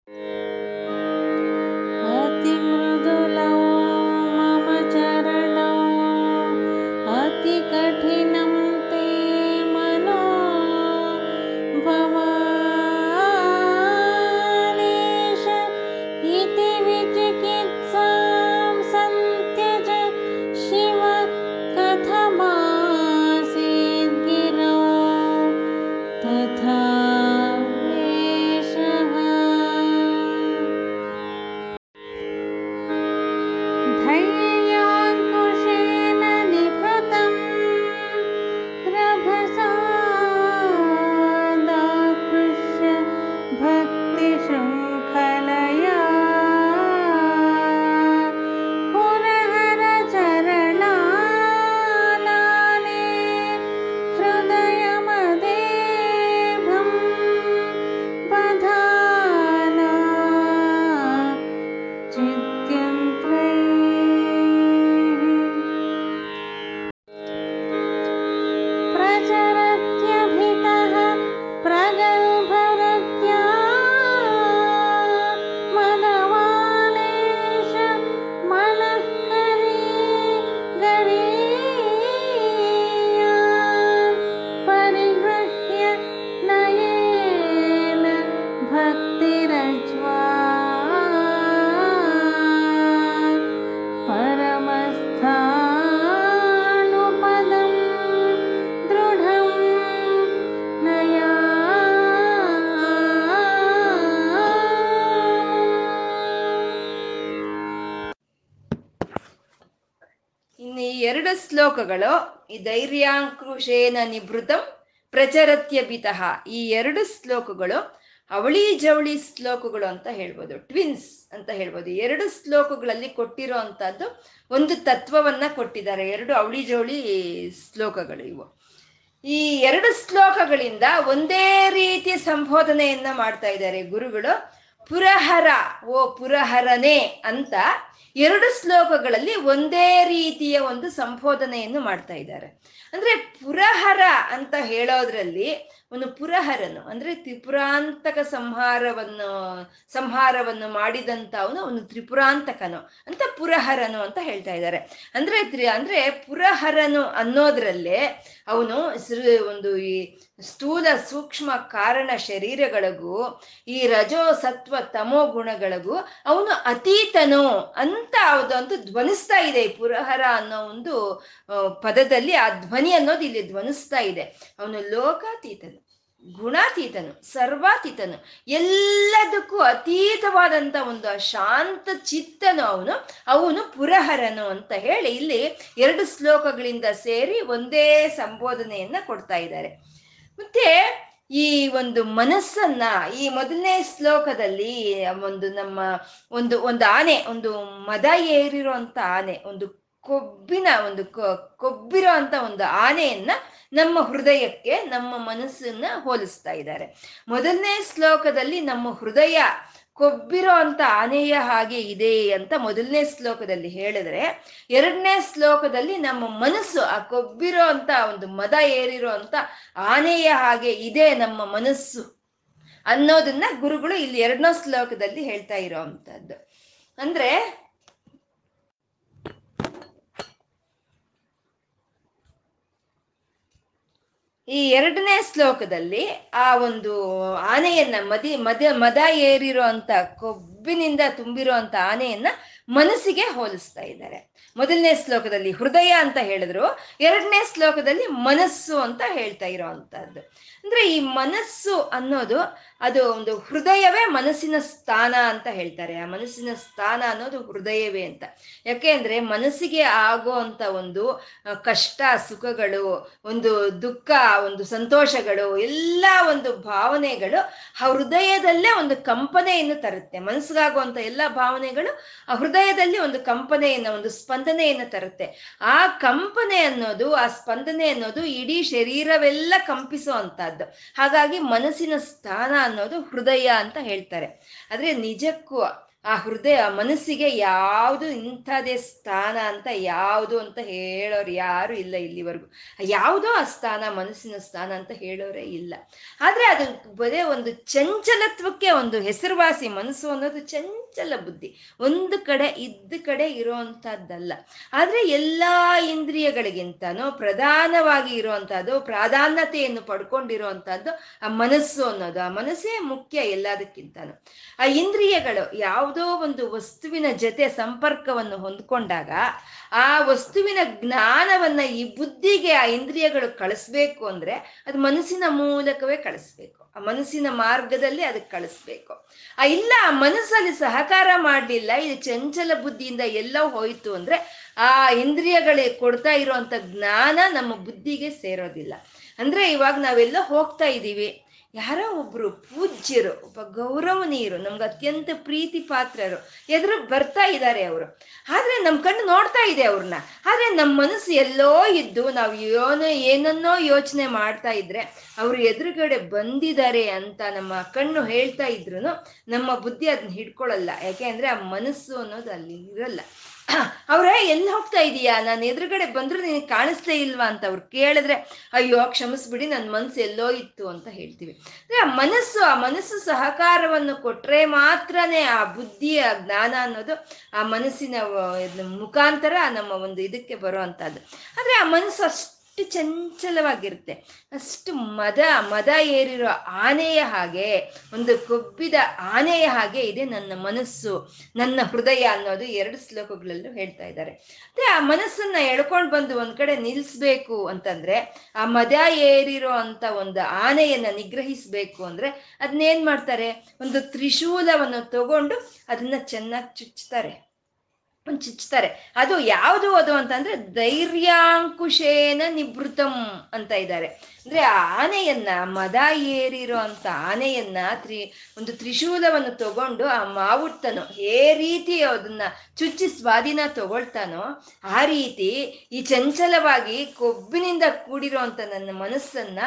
ಎರಡು ಶ್ಲೋಕಗಳು ಈ ಧೈರ್ಯಾಂಕುಶೇನ ನಿಭೃತಂ ಪ್ರಚರತ್ಯ ಬಿತಃ, ಈ ಎರಡು ಶ್ಲೋಕಗಳು ಅವಳಿ ಜವಳಿ ಶ್ಲೋಕಗಳು ಅಂತ ಹೇಳ್ಬೋದು, ಟ್ವಿನ್ಸ್ ಅಂತ ಹೇಳ್ಬೋದು. ಎರಡು ಶ್ಲೋಕಗಳಲ್ಲಿ ಕೊಟ್ಟಿರೋ ಅಂತದ್ದು ಒಂದು ತತ್ವವನ್ನ ಕೊಟ್ಟಿದ್ದಾರೆ. ಎರಡು ಅವಳಿ ಜವಳಿ ಶ್ಲೋಕಗಳು ಇವು. ಈ ಎರಡು ಶ್ಲೋಕಗಳಿಂದ ಒಂದೇ ರೀತಿಯ ಸಂಬೋಧನೆಯನ್ನ ಮಾಡ್ತಾ ಇದ್ದಾರೆ ಗುರುಗಳು. ಪುರಹರ, ಓ ಪುರಹರನೇ ಅಂತ ಎರಡು ಶ್ಲೋಕಗಳಲ್ಲಿ ಒಂದೇ ರೀತಿಯ ಒಂದು ಸಂಬೋಧನೆಯನ್ನು ಮಾಡ್ತಾ ಇದ್ದಾರೆ. ಅಂದ್ರೆ ಪುರಹರ ಅಂತ ಹೇಳೋದ್ರಲ್ಲಿ ಒಂದು ಪುರಹರನು ಅಂದ್ರೆ ತ್ರಿಪುರಾಂತಕ ಸಂಹಾರವನ್ನು ಸಂಹಾರವನ್ನು ಮಾಡಿದಂತ ಅವನು ಅವನು ತ್ರಿಪುರಾಂತಕನು ಅಂತ ಪುರಹರನು ಅಂತ ಹೇಳ್ತಾ ಇದ್ದಾರೆ. ಅಂದ್ರೆ ತ್ರಿ ಅಂದ್ರೆ ಪುರಹರನು ಅನ್ನೋದ್ರಲ್ಲೇ ಅವನು ಒಂದು ಈ ಸ್ಥೂಲ ಸೂಕ್ಷ್ಮ ಕಾರಣ ಶರೀರಗಳಿಗೂ ಈ ರಜೋ ಸತ್ವ ತಮೋ ಗುಣಗಳಿಗೂ ಅವನು ಅತೀತನು ಅಂತ ಅದೊಂದು ಧ್ವನಿಸ್ತಾ ಇದೆ. ಈ ಪುರಹರ ಅನ್ನೋ ಒಂದು ಪದದಲ್ಲಿ ಆ ಧ್ವನಿ ಅನ್ನೋದು ಇಲ್ಲಿ ಧ್ವನಿಸ್ತಾ ಇದೆ. ಅವನು ಲೋಕಾತೀತನು, ಗುಣಾತೀತನು, ಸರ್ವಾತೀತನು, ಎಲ್ಲದಕ್ಕೂ ಅತೀತವಾದಂಥ ಒಂದು ಶಾಂತ ಚಿತ್ತನು ಅವನು ಅವನು ಪುರಹರನು ಅಂತ ಹೇಳಿ ಇಲ್ಲಿ ಎರಡು ಶ್ಲೋಕಗಳಿಂದ ಸೇರಿ ಒಂದೇ ಸಂಬೋಧನೆಯನ್ನ ಕೊಡ್ತಾ ಇದ್ದಾರೆ. ಮತ್ತೆ ಈ ಒಂದು ಮನಸ್ಸನ್ನ ಈ ಮೊದಲನೇ ಶ್ಲೋಕದಲ್ಲಿ ಒಂದು ನಮ್ಮ ಒಂದು ಒಂದು ಆನೆ, ಒಂದು ಮದ ಏರಿರೋ ಅಂತ ಆನೆ, ಒಂದು ಕೊಬ್ಬಿನ ಒಂದು ಕೊಬ್ಬಿರೋ ಅಂತ ಒಂದು ಆನೆಯನ್ನ ನಮ್ಮ ಹೃದಯಕ್ಕೆ ನಮ್ಮ ಮನಸ್ಸನ್ನ ಹೋಲಿಸ್ತಾ ಇದ್ದಾರೆ. ಮೊದಲನೇ ಶ್ಲೋಕದಲ್ಲಿ ನಮ್ಮ ಹೃದಯ ಕೊಬ್ಬಿರೋ ಅಂತ ಆನೆಯ ಹಾಗೆ ಇದೆ ಅಂತ ಮೊದಲನೇ ಶ್ಲೋಕದಲ್ಲಿ ಹೇಳಿದ್ರೆ, ಎರಡನೇ ಶ್ಲೋಕದಲ್ಲಿ ನಮ್ಮ ಮನಸ್ಸು ಆ ಕೊಬ್ಬಿರೋ ಅಂತ ಒಂದು ಮದ ಏರಿರೋ ಅಂತ ಆನೆಯ ಹಾಗೆ ಇದೆ ನಮ್ಮ ಮನಸ್ಸು ಅನ್ನೋದನ್ನ ಗುರುಗಳು ಇಲ್ಲಿ ಎರಡನೇ ಶ್ಲೋಕದಲ್ಲಿ ಹೇಳ್ತಾ ಇರೋ ಅಂತದ್ದು. ಅಂದ್ರೆ ಈ ಎರಡನೇ ಶ್ಲೋಕದಲ್ಲಿ ಆ ಒಂದು ಆನೆಯನ್ನ ಮದಿ ಮದ ಮದ ಏರಿರೋ ಅಂತ ಕೊಬ್ಬಿನಿಂದ ತುಂಬಿರೋ ಅಂತ ಆನೆಯನ್ನ ಮನಸ್ಸಿಗೆ ಹೋಲಿಸ್ತಾ ಇದ್ದಾರೆ. ಮೊದಲನೇ ಶ್ಲೋಕದಲ್ಲಿ ಹೃದಯ ಅಂತ ಹೇಳಿದ್ರು, ಎರಡನೇ ಶ್ಲೋಕದಲ್ಲಿ ಮನಸ್ಸು ಅಂತ ಹೇಳ್ತಾ ಇರೋ ಅಂತದ್ದು. ಅಂದ್ರೆ ಈ ಮನಸ್ಸು ಅನ್ನೋದು ಅದು ಒಂದು ಹೃದಯವೇ ಮನಸ್ಸಿನ ಸ್ಥಾನ ಅಂತ ಹೇಳ್ತಾರೆ. ಆ ಮನಸ್ಸಿನ ಸ್ಥಾನ ಅನ್ನೋದು ಹೃದಯವೇ ಅಂತ. ಯಾಕೆ ಅಂದ್ರೆ ಮನಸ್ಸಿಗೆ ಆಗೋ ಅಂತ ಒಂದು ಕಷ್ಟ ಸುಖಗಳು, ಒಂದು ದುಃಖ, ಒಂದು ಸಂತೋಷಗಳು, ಎಲ್ಲ ಒಂದು ಭಾವನೆಗಳು ಹೃದಯದಲ್ಲೇ ಒಂದು ಕಂಪನೆಯನ್ನು ತರುತ್ತೆ. ಮನಸ್ಸಿಗಾಗುವಂತ ಎಲ್ಲ ಭಾವನೆಗಳು ಆ ಹೃದಯದಲ್ಲಿ ಒಂದು ಕಂಪನೆಯನ್ನು ಒಂದು ಸ್ಪಂದನೆಯನ್ನು ತರುತ್ತೆ. ಆ ಕಂಪನೆ ಅನ್ನೋದು ಆ ಸ್ಪಂದನೆ ಅನ್ನೋದು ಇಡೀ ಶರೀರವೆಲ್ಲ ಕಂಪಿಸೋ ಅಂತದ್ದು. ಹಾಗಾಗಿ ಮನಸ್ಸಿನ ಸ್ಥಾನ ಅನ್ನೋದು ಹೃದಯ ಅಂತ ಹೇಳ್ತಾರೆ. ಆದ್ರೆ ನಿಜಕ್ಕೂ ಆ ಹೃದಯ ಮನಸ್ಸಿಗೆ ಯಾವುದು ಇಂಥದೇ ಸ್ಥಾನ ಅಂತ ಯಾವುದು ಅಂತ ಹೇಳೋರು ಯಾರು ಇಲ್ಲ ಇಲ್ಲಿವರೆಗೂ. ಯಾವುದೋ ಆ ಸ್ಥಾನ ಮನಸ್ಸಿನ ಸ್ಥಾನ ಅಂತ ಹೇಳೋರೇ ಇಲ್ಲ. ಆದರೆ ಅದು ಬದೇ ಒಂದು ಚಂಚಲತ್ವಕ್ಕೆ ಒಂದು ಹೆಸರುವಾಸಿ. ಮನಸ್ಸು ಅನ್ನೋದು ಚಂಚಲ ಬುದ್ಧಿ, ಒಂದು ಕಡೆ ಇದ್ದ ಕಡೆ ಇರೋವಂಥದ್ದಲ್ಲ. ಆದರೆ ಎಲ್ಲ ಇಂದ್ರಿಯಗಳಿಗಿಂತನೂ ಪ್ರಧಾನವಾಗಿ ಇರುವಂಥದ್ದು, ಪ್ರಾಧಾನ್ಯತೆಯನ್ನು ಪಡ್ಕೊಂಡಿರುವಂಥದ್ದು ಆ ಮನಸ್ಸು ಅನ್ನೋದು. ಆ ಮನಸ್ಸೇ ಮುಖ್ಯ ಎಲ್ಲದಕ್ಕಿಂತನೂ. ಆ ಇಂದ್ರಿಯಗಳು ಯಾವ ಯಾವುದೋ ಒಂದು ವಸ್ತುವಿನ ಜೊತೆ ಸಂಪರ್ಕವನ್ನು ಹೊಂದ್ಕೊಂಡಾಗ ಆ ವಸ್ತುವಿನ ಜ್ಞಾನವನ್ನ ಈ ಬುದ್ಧಿಗೆ ಆ ಇಂದ್ರಿಯಗಳು ಕಳಿಸ್ಬೇಕು ಅಂದ್ರೆ ಅದು ಮನಸ್ಸಿನ ಮೂಲಕವೇ ಕಳಿಸ್ಬೇಕು. ಆ ಮನಸ್ಸಿನ ಮಾರ್ಗದಲ್ಲಿ ಅದಕ್ಕೆ ಕಳಿಸ್ಬೇಕು. ಆ ಇಲ್ಲ ಆ ಮನಸ್ಸಲ್ಲಿ ಸಹಕಾರ ಮಾಡಲಿಲ್ಲ, ಇದು ಚಂಚಲ ಬುದ್ಧಿಯಿಂದ ಎಲ್ಲ ಹೋಯ್ತು ಅಂದ್ರೆ ಆ ಇಂದ್ರಿಯಗಳೇ ಕೊಡ್ತಾ ಇರುವಂತ ಜ್ಞಾನ ನಮ್ಮ ಬುದ್ಧಿಗೆ ಸೇರೋದಿಲ್ಲ. ಅಂದ್ರೆ ಇವಾಗ ನಾವೆಲ್ಲ ಹೋಗ್ತಾ ಇದ್ದೀವಿ, ಯಾರೋ ಒಬ್ರು ಪೂಜ್ಯರು, ಒಬ್ಬ ಗೌರವನೀಯರು, ನಮ್ಗೆ ಅತ್ಯಂತ ಪ್ರೀತಿ ಪಾತ್ರರು ಎದುರು ಬರ್ತಾ ಇದ್ದಾರೆ ಅವರು. ಆದ್ರೆ ನಮ್ಮ ಕಣ್ಣು ನೋಡ್ತಾ ಇದೆ ಅವ್ರನ್ನ, ಆದ್ರೆ ನಮ್ಮ ಮನಸ್ಸು ಎಲ್ಲೋ ಇದ್ದು ನಾವು ಏನೋ ಏನನ್ನೋ ಯೋಚನೆ ಮಾಡ್ತಾ ಇದ್ರೆ ಅವರು ಎದುರುಗಡೆ ಬಂದಿದ್ದಾರೆ ಅಂತ ನಮ್ಮ ಕಣ್ಣು ಹೇಳ್ತಾ ಇದ್ರು ನಮ್ಮ ಬುದ್ಧಿ ಅದನ್ನ ಹಿಡ್ಕೊಳ್ಳಲ್ಲ. ಯಾಕೆ ಅಂದ್ರೆ ಆ ಮನಸ್ಸು ಅನ್ನೋದು ಅಲ್ಲಿ ಇರಲ್ಲ. ಅವ್ರ ಎಲ್ಲಿ ಹೋಗ್ತಾ ಇದೀಯಾ, ನಾನು ಎದುರುಗಡೆ ಬಂದ್ರು ನಿನಗೆ ಕಾಣಿಸ್ಲೇ ಇಲ್ವಾ ಅಂತ ಅವ್ರು ಕೇಳಿದ್ರೆ ಅಯ್ಯೋ ಕ್ಷಮಿಸ್ಬಿಡಿ, ನನ್ನ ಮನಸ್ಸು ಎಲ್ಲೋ ಇತ್ತು ಅಂತ ಹೇಳ್ತೀವಿ. ಅಂದ್ರೆ ಆ ಮನಸ್ಸು ಆ ಮನಸ್ಸು ಸಹಕಾರವನ್ನು ಕೊಟ್ರೆ ಮಾತ್ರನೇ ಆ ಬುದ್ಧಿಯ ಜ್ಞಾನ ಅನ್ನೋದು ಆ ಮನಸ್ಸಿನ ಮುಖಾಂತರ ನಮ್ಮ ಒಂದು ಇದಕ್ಕೆ ಬರುವಂತಹದ್ದು. ಆದ್ರೆ ಆ ಮನಸ್ಸು ಅಷ್ಟು ಚಂಚಲವಾಗಿರುತ್ತೆ, ಅಷ್ಟು ಮದ ಮದ ಏರಿರೋ ಆನೆಯ ಹಾಗೆ, ಒಂದು ಕೊಬ್ಬಿದ ಆನೆಯ ಹಾಗೆ ಇದೆ ನನ್ನ ಮನಸ್ಸು, ನನ್ನ ಹೃದಯ ಅನ್ನೋದು ಎರಡು ಶ್ಲೋಕಗಳಲ್ಲೂ ಹೇಳ್ತಾ ಇದ್ದಾರೆ. ಅಂದ್ರೆ ಆ ಮನಸ್ಸನ್ನ ಎಳ್ಕೊಂಡು ಬಂದು ಒಂದ್ ಕಡೆ ನಿಲ್ಲಿಸ್ಬೇಕು ಅಂತಂದ್ರೆ, ಆ ಮದ ಏರಿರೋ ಅಂತ ಒಂದು ಆನೆಯನ್ನ ನಿಗ್ರಹಿಸ್ಬೇಕು ಅಂದ್ರೆ ಅದನ್ನೇನ್ ಮಾಡ್ತಾರೆ, ಒಂದು ತ್ರಿಶೂಲವನ್ನು ತಗೊಂಡು ಅದನ್ನ ಚೆನ್ನಾಗಿ ಚುಚ್ತಾರೆ. ಚುಚ್ತಾರೆ. ಅದು ಯಾವುದು ಅದು ಅಂತಂದ್ರೆ ಧೈರ್ಯಾಂಕುಶೇನ ನಿವೃತ್ತಂ ಅಂತ ಇದ್ದಾರೆ. ಅಂದ್ರೆ ಆನೆಯನ್ನ ಮದ ಏರಿರೋ ಅಂತ ಆನೆಯನ್ನ ತ್ರಿ ಒಂದು ತ್ರಿಶೂಲವನ್ನು ತಗೊಂಡು ಆ ಮಾವುಡ್ತಾನೋ ಏ ರೀತಿ ಅದನ್ನ ಚುಚ್ಚಿ ಸ್ವಾಧೀನ ತಗೊಳ್ತಾನೋ ಆ ರೀತಿ ಈ ಚಂಚಲವಾಗಿ ಕೊಬ್ಬಿನಿಂದ ಕೂಡಿರೋ ಅಂತ ನನ್ನ ಮನಸ್ಸನ್ನ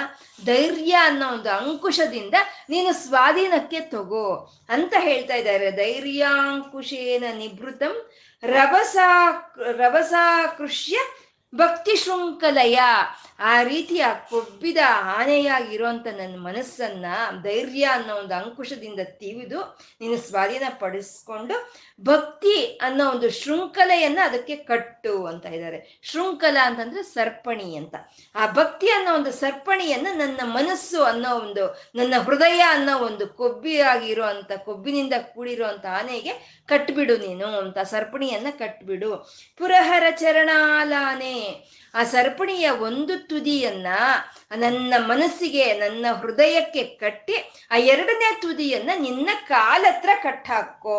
ಧೈರ್ಯ ಅನ್ನೋ ಒಂದು ಅಂಕುಶದಿಂದ ನೀನು ಸ್ವಾಧೀನಕ್ಕೆ ತಗೋ ಅಂತ ಹೇಳ್ತಾ ಇದ್ದಾರೆ. ಧೈರ್ಯಾಂಕುಶೇನ ನಿವೃತ್ತಂ ರಭಸಾ ರಭಸಾಕೃಷ್ಯ ಭಕ್ತಿ ಶೃಂಖಲಯ. ಆ ರೀತಿಯ ಕೊಬ್ಬಿದ ಆನೆಯಾಗಿರೋಂಥ ನನ್ನ ಮನಸ್ಸನ್ನ ಧೈರ್ಯ ಅನ್ನೋ ಒಂದು ಅಂಕುಶದಿಂದ ತಿವಿದು ನೀನು ಸ್ವಾಧೀನ ಪಡಿಸ್ಕೊಂಡು ಭಕ್ತಿ ಅನ್ನೋ ಒಂದು ಶೃಂಖಲೆಯನ್ನ ಅದಕ್ಕೆ ಕಟ್ಟು ಅಂತ ಇದ್ದಾರೆ. ಶೃಂಖಲ ಅಂತಂದ್ರೆ ಸರ್ಪಣಿ ಅಂತ. ಆ ಭಕ್ತಿ ಅನ್ನೋ ಒಂದು ಸರ್ಪಣಿಯನ್ನ ನನ್ನ ಮನಸ್ಸು ಅನ್ನೋ ಒಂದು ನನ್ನ ಹೃದಯ ಅನ್ನೋ ಒಂದು ಕೊಬ್ಬಿಯಾಗಿರೋ ಅಂತ ಕೊಬ್ಬಿನಿಂದ ಕೂಡಿರುವಂತ ಆನೆಗೆ ಕಟ್ಬಿಡು ನೀನು ಅಂತ ಸರ್ಪಣಿಯನ್ನ ಕಟ್ಬಿಡು. ಪುರಹರ ಚರಣಾಲಾನೆ, ಆ ಸರ್ಪಣಿಯ ಒಂದು ತುದಿಯನ್ನ ನನ್ನ ಮನಸ್ಸಿಗೆ ನನ್ನ ಹೃದಯಕ್ಕೆ ಕಟ್ಟಿ ಆ ಎರಡನೇ ತುದಿಯನ್ನ ನಿನ್ನ ಕಾಲತ್ರ ಕಟ್ಟಾಕೋ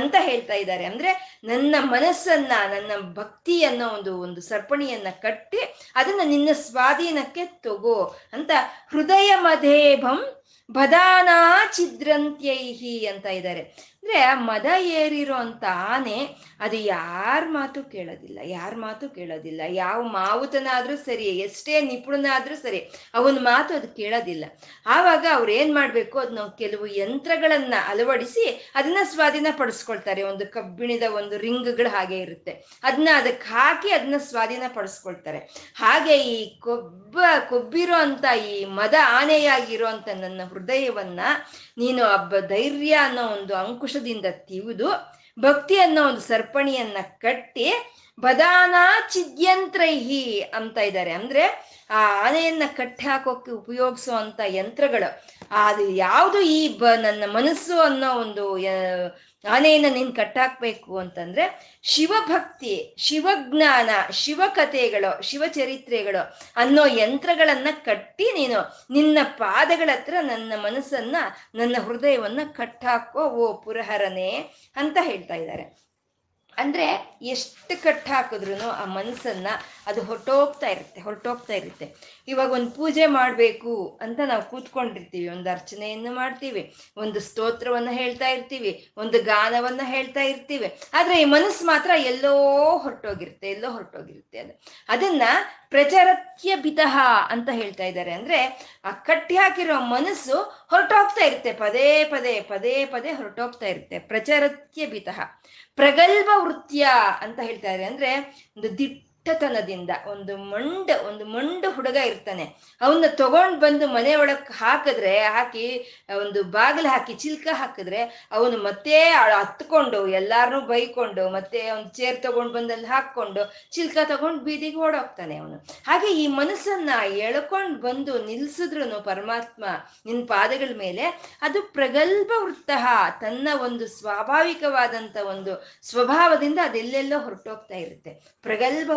ಅಂತ ಹೇಳ್ತಾ ಇದ್ದಾರೆ. ಅಂದ್ರೆ ನನ್ನ ಮನಸ್ಸನ್ನ ನನ್ನ ಭಕ್ತಿ ಅನ್ನೋ ಒಂದು ಒಂದು ಸರ್ಪಣಿಯನ್ನ ಕಟ್ಟಿ ಅದನ್ನ ನಿನ್ನ ಸ್ವಾಧೀನಕ್ಕೆ ತಗೋ ಅಂತ. ಹೃದಯ ಮಧೇಭಂ ಬದಾನಾ ಛಿದ್ರಂತ್ಯೈಹಿ ಅಂತ ಇದ್ದಾರೆ. ಅಂದ್ರೆ ಮದ ಏರಿರೋ ಅಂತ ಆನೆ ಅದು ಯಾರ ಮಾತು ಕೇಳೋದಿಲ್ಲ, ಯಾರ ಮಾತು ಕೇಳೋದಿಲ್ಲ. ಯಾವ ಮಾವುತನಾದ್ರೂ ಸರಿ, ಎಷ್ಟೇ ನಿಪುಣನಾದ್ರೂ ಸರಿ, ಅವನ ಮಾತು ಅದು ಕೇಳೋದಿಲ್ಲ. ಆವಾಗ ಅವ್ರು ಏನ್ ಮಾಡ್ಬೇಕು, ಅದನ್ನ ಕೆಲವು ಯಂತ್ರಗಳನ್ನ ಅಳವಡಿಸಿ ಅದನ್ನ ಸ್ವಾಧೀನ ಪಡಿಸ್ಕೊಳ್ತಾರೆ. ಒಂದು ಕಬ್ಬಿಣದ ಒಂದು ರಿಂಗ್ಗಳು ಹಾಗೆ ಇರುತ್ತೆ, ಅದನ್ನ ಅದಕ್ಕೆ ಹಾಕಿ ಅದನ್ನ ಸ್ವಾಧೀನ ಪಡಿಸ್ಕೊಳ್ತಾರೆ. ಹಾಗೆ ಈ ಕೊಬ್ಬ ಕೊಬ್ಬಿರೋ ಅಂತ ಈ ಮದ ಆನೆಯಾಗಿರೋ ಅಂತ ನನ್ನ ಹೃದಯವನ್ನ ನೀನು ಹಬ್ಬ ಧೈರ್ಯ ಅನ್ನೋ ಒಂದು ಅಂಕುಶದಿಂದ ತಿವಿದು ಭಕ್ತಿ ಅನ್ನೋ ಒಂದು ಸರ್ಪಣಿಯನ್ನ ಕಟ್ಟಿ ಬದಾನಾ ಚಿದ್ಯಂತ್ರೈಹಿ ಅಂತ ಇದ್ದಾರೆ. ಅಂದ್ರೆ ಆ ಆನೆಯನ್ನ ಕಟ್ಟಿ ಹಾಕೋಕೆ ಉಪಯೋಗಿಸುವಂತ ಯಂತ್ರಗಳು ಅದು ಯಾವುದು ಈ ಬ ನನ್ನ ಮನಸ್ಸು ಅನ್ನೋ ಒಂದು ಆನೆಯನ್ನ ನೀನ್ ಕಟ್ಟಾಕ್ಬೇಕು ಅಂತಂದ್ರೆ ಶಿವಭಕ್ತಿ, ಶಿವಜ್ಞಾನ, ಶಿವಕಥೆಗಳು, ಶಿವಚರಿತ್ರೆಗಳು ಅನ್ನೋ ಯಂತ್ರಗಳನ್ನ ಕಟ್ಟಿ ನೀನು ನಿನ್ನ ಪಾದಗಳ ಹತ್ರ ನನ್ನ ಮನಸ್ಸನ್ನ ನನ್ನ ಹೃದಯವನ್ನ ಕಟ್ಟಾಕೋ ಓ ಪುರಹರನೇ ಅಂತ ಹೇಳ್ತಾ ಇದ್ದಾರೆ. ಅಂದ್ರೆ ಎಷ್ಟು ಕಟ್ಟಾಕಿದ್ರು ಆ ಮನಸ್ಸನ್ನ ಅದು ಹೊರಟೋಗ್ತಾ ಇರುತ್ತೆ, ಹೊರಟೋಗ್ತಾ ಇರುತ್ತೆ. ಇವಾಗ ಒಂದು ಪೂಜೆ ಮಾಡಬೇಕು ಅಂತ ನಾವು ಕೂತ್ಕೊಂಡಿರ್ತೀವಿ, ಒಂದು ಅರ್ಚನೆಯನ್ನು ಮಾಡ್ತೀವಿ, ಒಂದು ಸ್ತೋತ್ರವನ್ನು ಹೇಳ್ತಾ ಇರ್ತೀವಿ, ಒಂದು ಗಾನವನ್ನು ಹೇಳ್ತಾ ಇರ್ತೀವಿ. ಆದರೆ ಈ ಮನಸ್ಸು ಮಾತ್ರ ಎಲ್ಲೋ ಹೊರಟೋಗಿರುತ್ತೆ, ಎಲ್ಲೋ ಹೊರಟೋಗಿರುತ್ತೆ. ಅದು ಅದನ್ನ ಪ್ರಚರತ್ಯ ಬಿತಃ ಅಂತ ಹೇಳ್ತಾ ಇದ್ದಾರೆ. ಅಂದ್ರೆ ಆ ಕಟ್ಟಿ ಹಾಕಿರೋ ಮನಸ್ಸು ಹೊರಟೋಗ್ತಾ ಇರುತ್ತೆ, ಪದೇ ಪದೇ ಪದೇ ಪದೇ ಹೊರಟೋಗ್ತಾ ಇರುತ್ತೆ. ಪ್ರಚರತ್ಯ ಬಿತಃ ಪ್ರಗಲ್ಭ ವೃತ್ಯ ಅಂತ ಹೇಳ್ತಾ ಇದ್ದಾರೆ. ಅಂದ್ರೆ ಒಂದು ದಿಟ್ಟ ತನದಿಂದ ಒಂದು ಮಂಡ ಒಂದು ಮಂಡು ಹುಡುಗ ಇರ್ತಾನೆ, ಅವನ್ನ ತಗೊಂಡ್ ಬಂದು ಮನೆ ಒಳಗೆ ಹಾಕಿದ್ರೆ ಹಾಕಿ ಒಂದು ಬಾಗಿಲು ಹಾಕಿ ಚಿಲ್ಕ ಹಾಕಿದ್ರೆ ಅವನು ಮತ್ತೆ ಹತ್ಕೊಂಡು ಎಲ್ಲಾರನ್ನೂ ಬೈಕೊಂಡು ಮತ್ತೆ ಅವ್ನ ಚೇರ್ ತಗೊಂಡ್ ಬಂದಲ್ಲಿ ಹಾಕೊಂಡು ಚಿಲ್ಕ ತಗೊಂಡು ಬೀದಿಗೆ ಓಡೋಗ್ತಾನೆ ಅವನು. ಹಾಗೆ ಈ ಮನಸ್ಸನ್ನ ಎಳ್ಕೊಂಡ್ ಬಂದು ನಿಲ್ಸಿದ್ರು ಪರಮಾತ್ಮ ನಿನ್ ಪಾದಗಳ ಮೇಲೆ ಅದು ಪ್ರಗಲ್ಭ ವೃತ್ತ, ತನ್ನ ಒಂದು ಸ್ವಾಭಾವಿಕವಾದಂತ ಒಂದು ಸ್ವಭಾವದಿಂದ ಅದೆಲ್ಲೆಲ್ಲೋ ಹೊರಟೋಗ್ತಾ ಇರುತ್ತೆ. ಪ್ರಗಲ್ಭ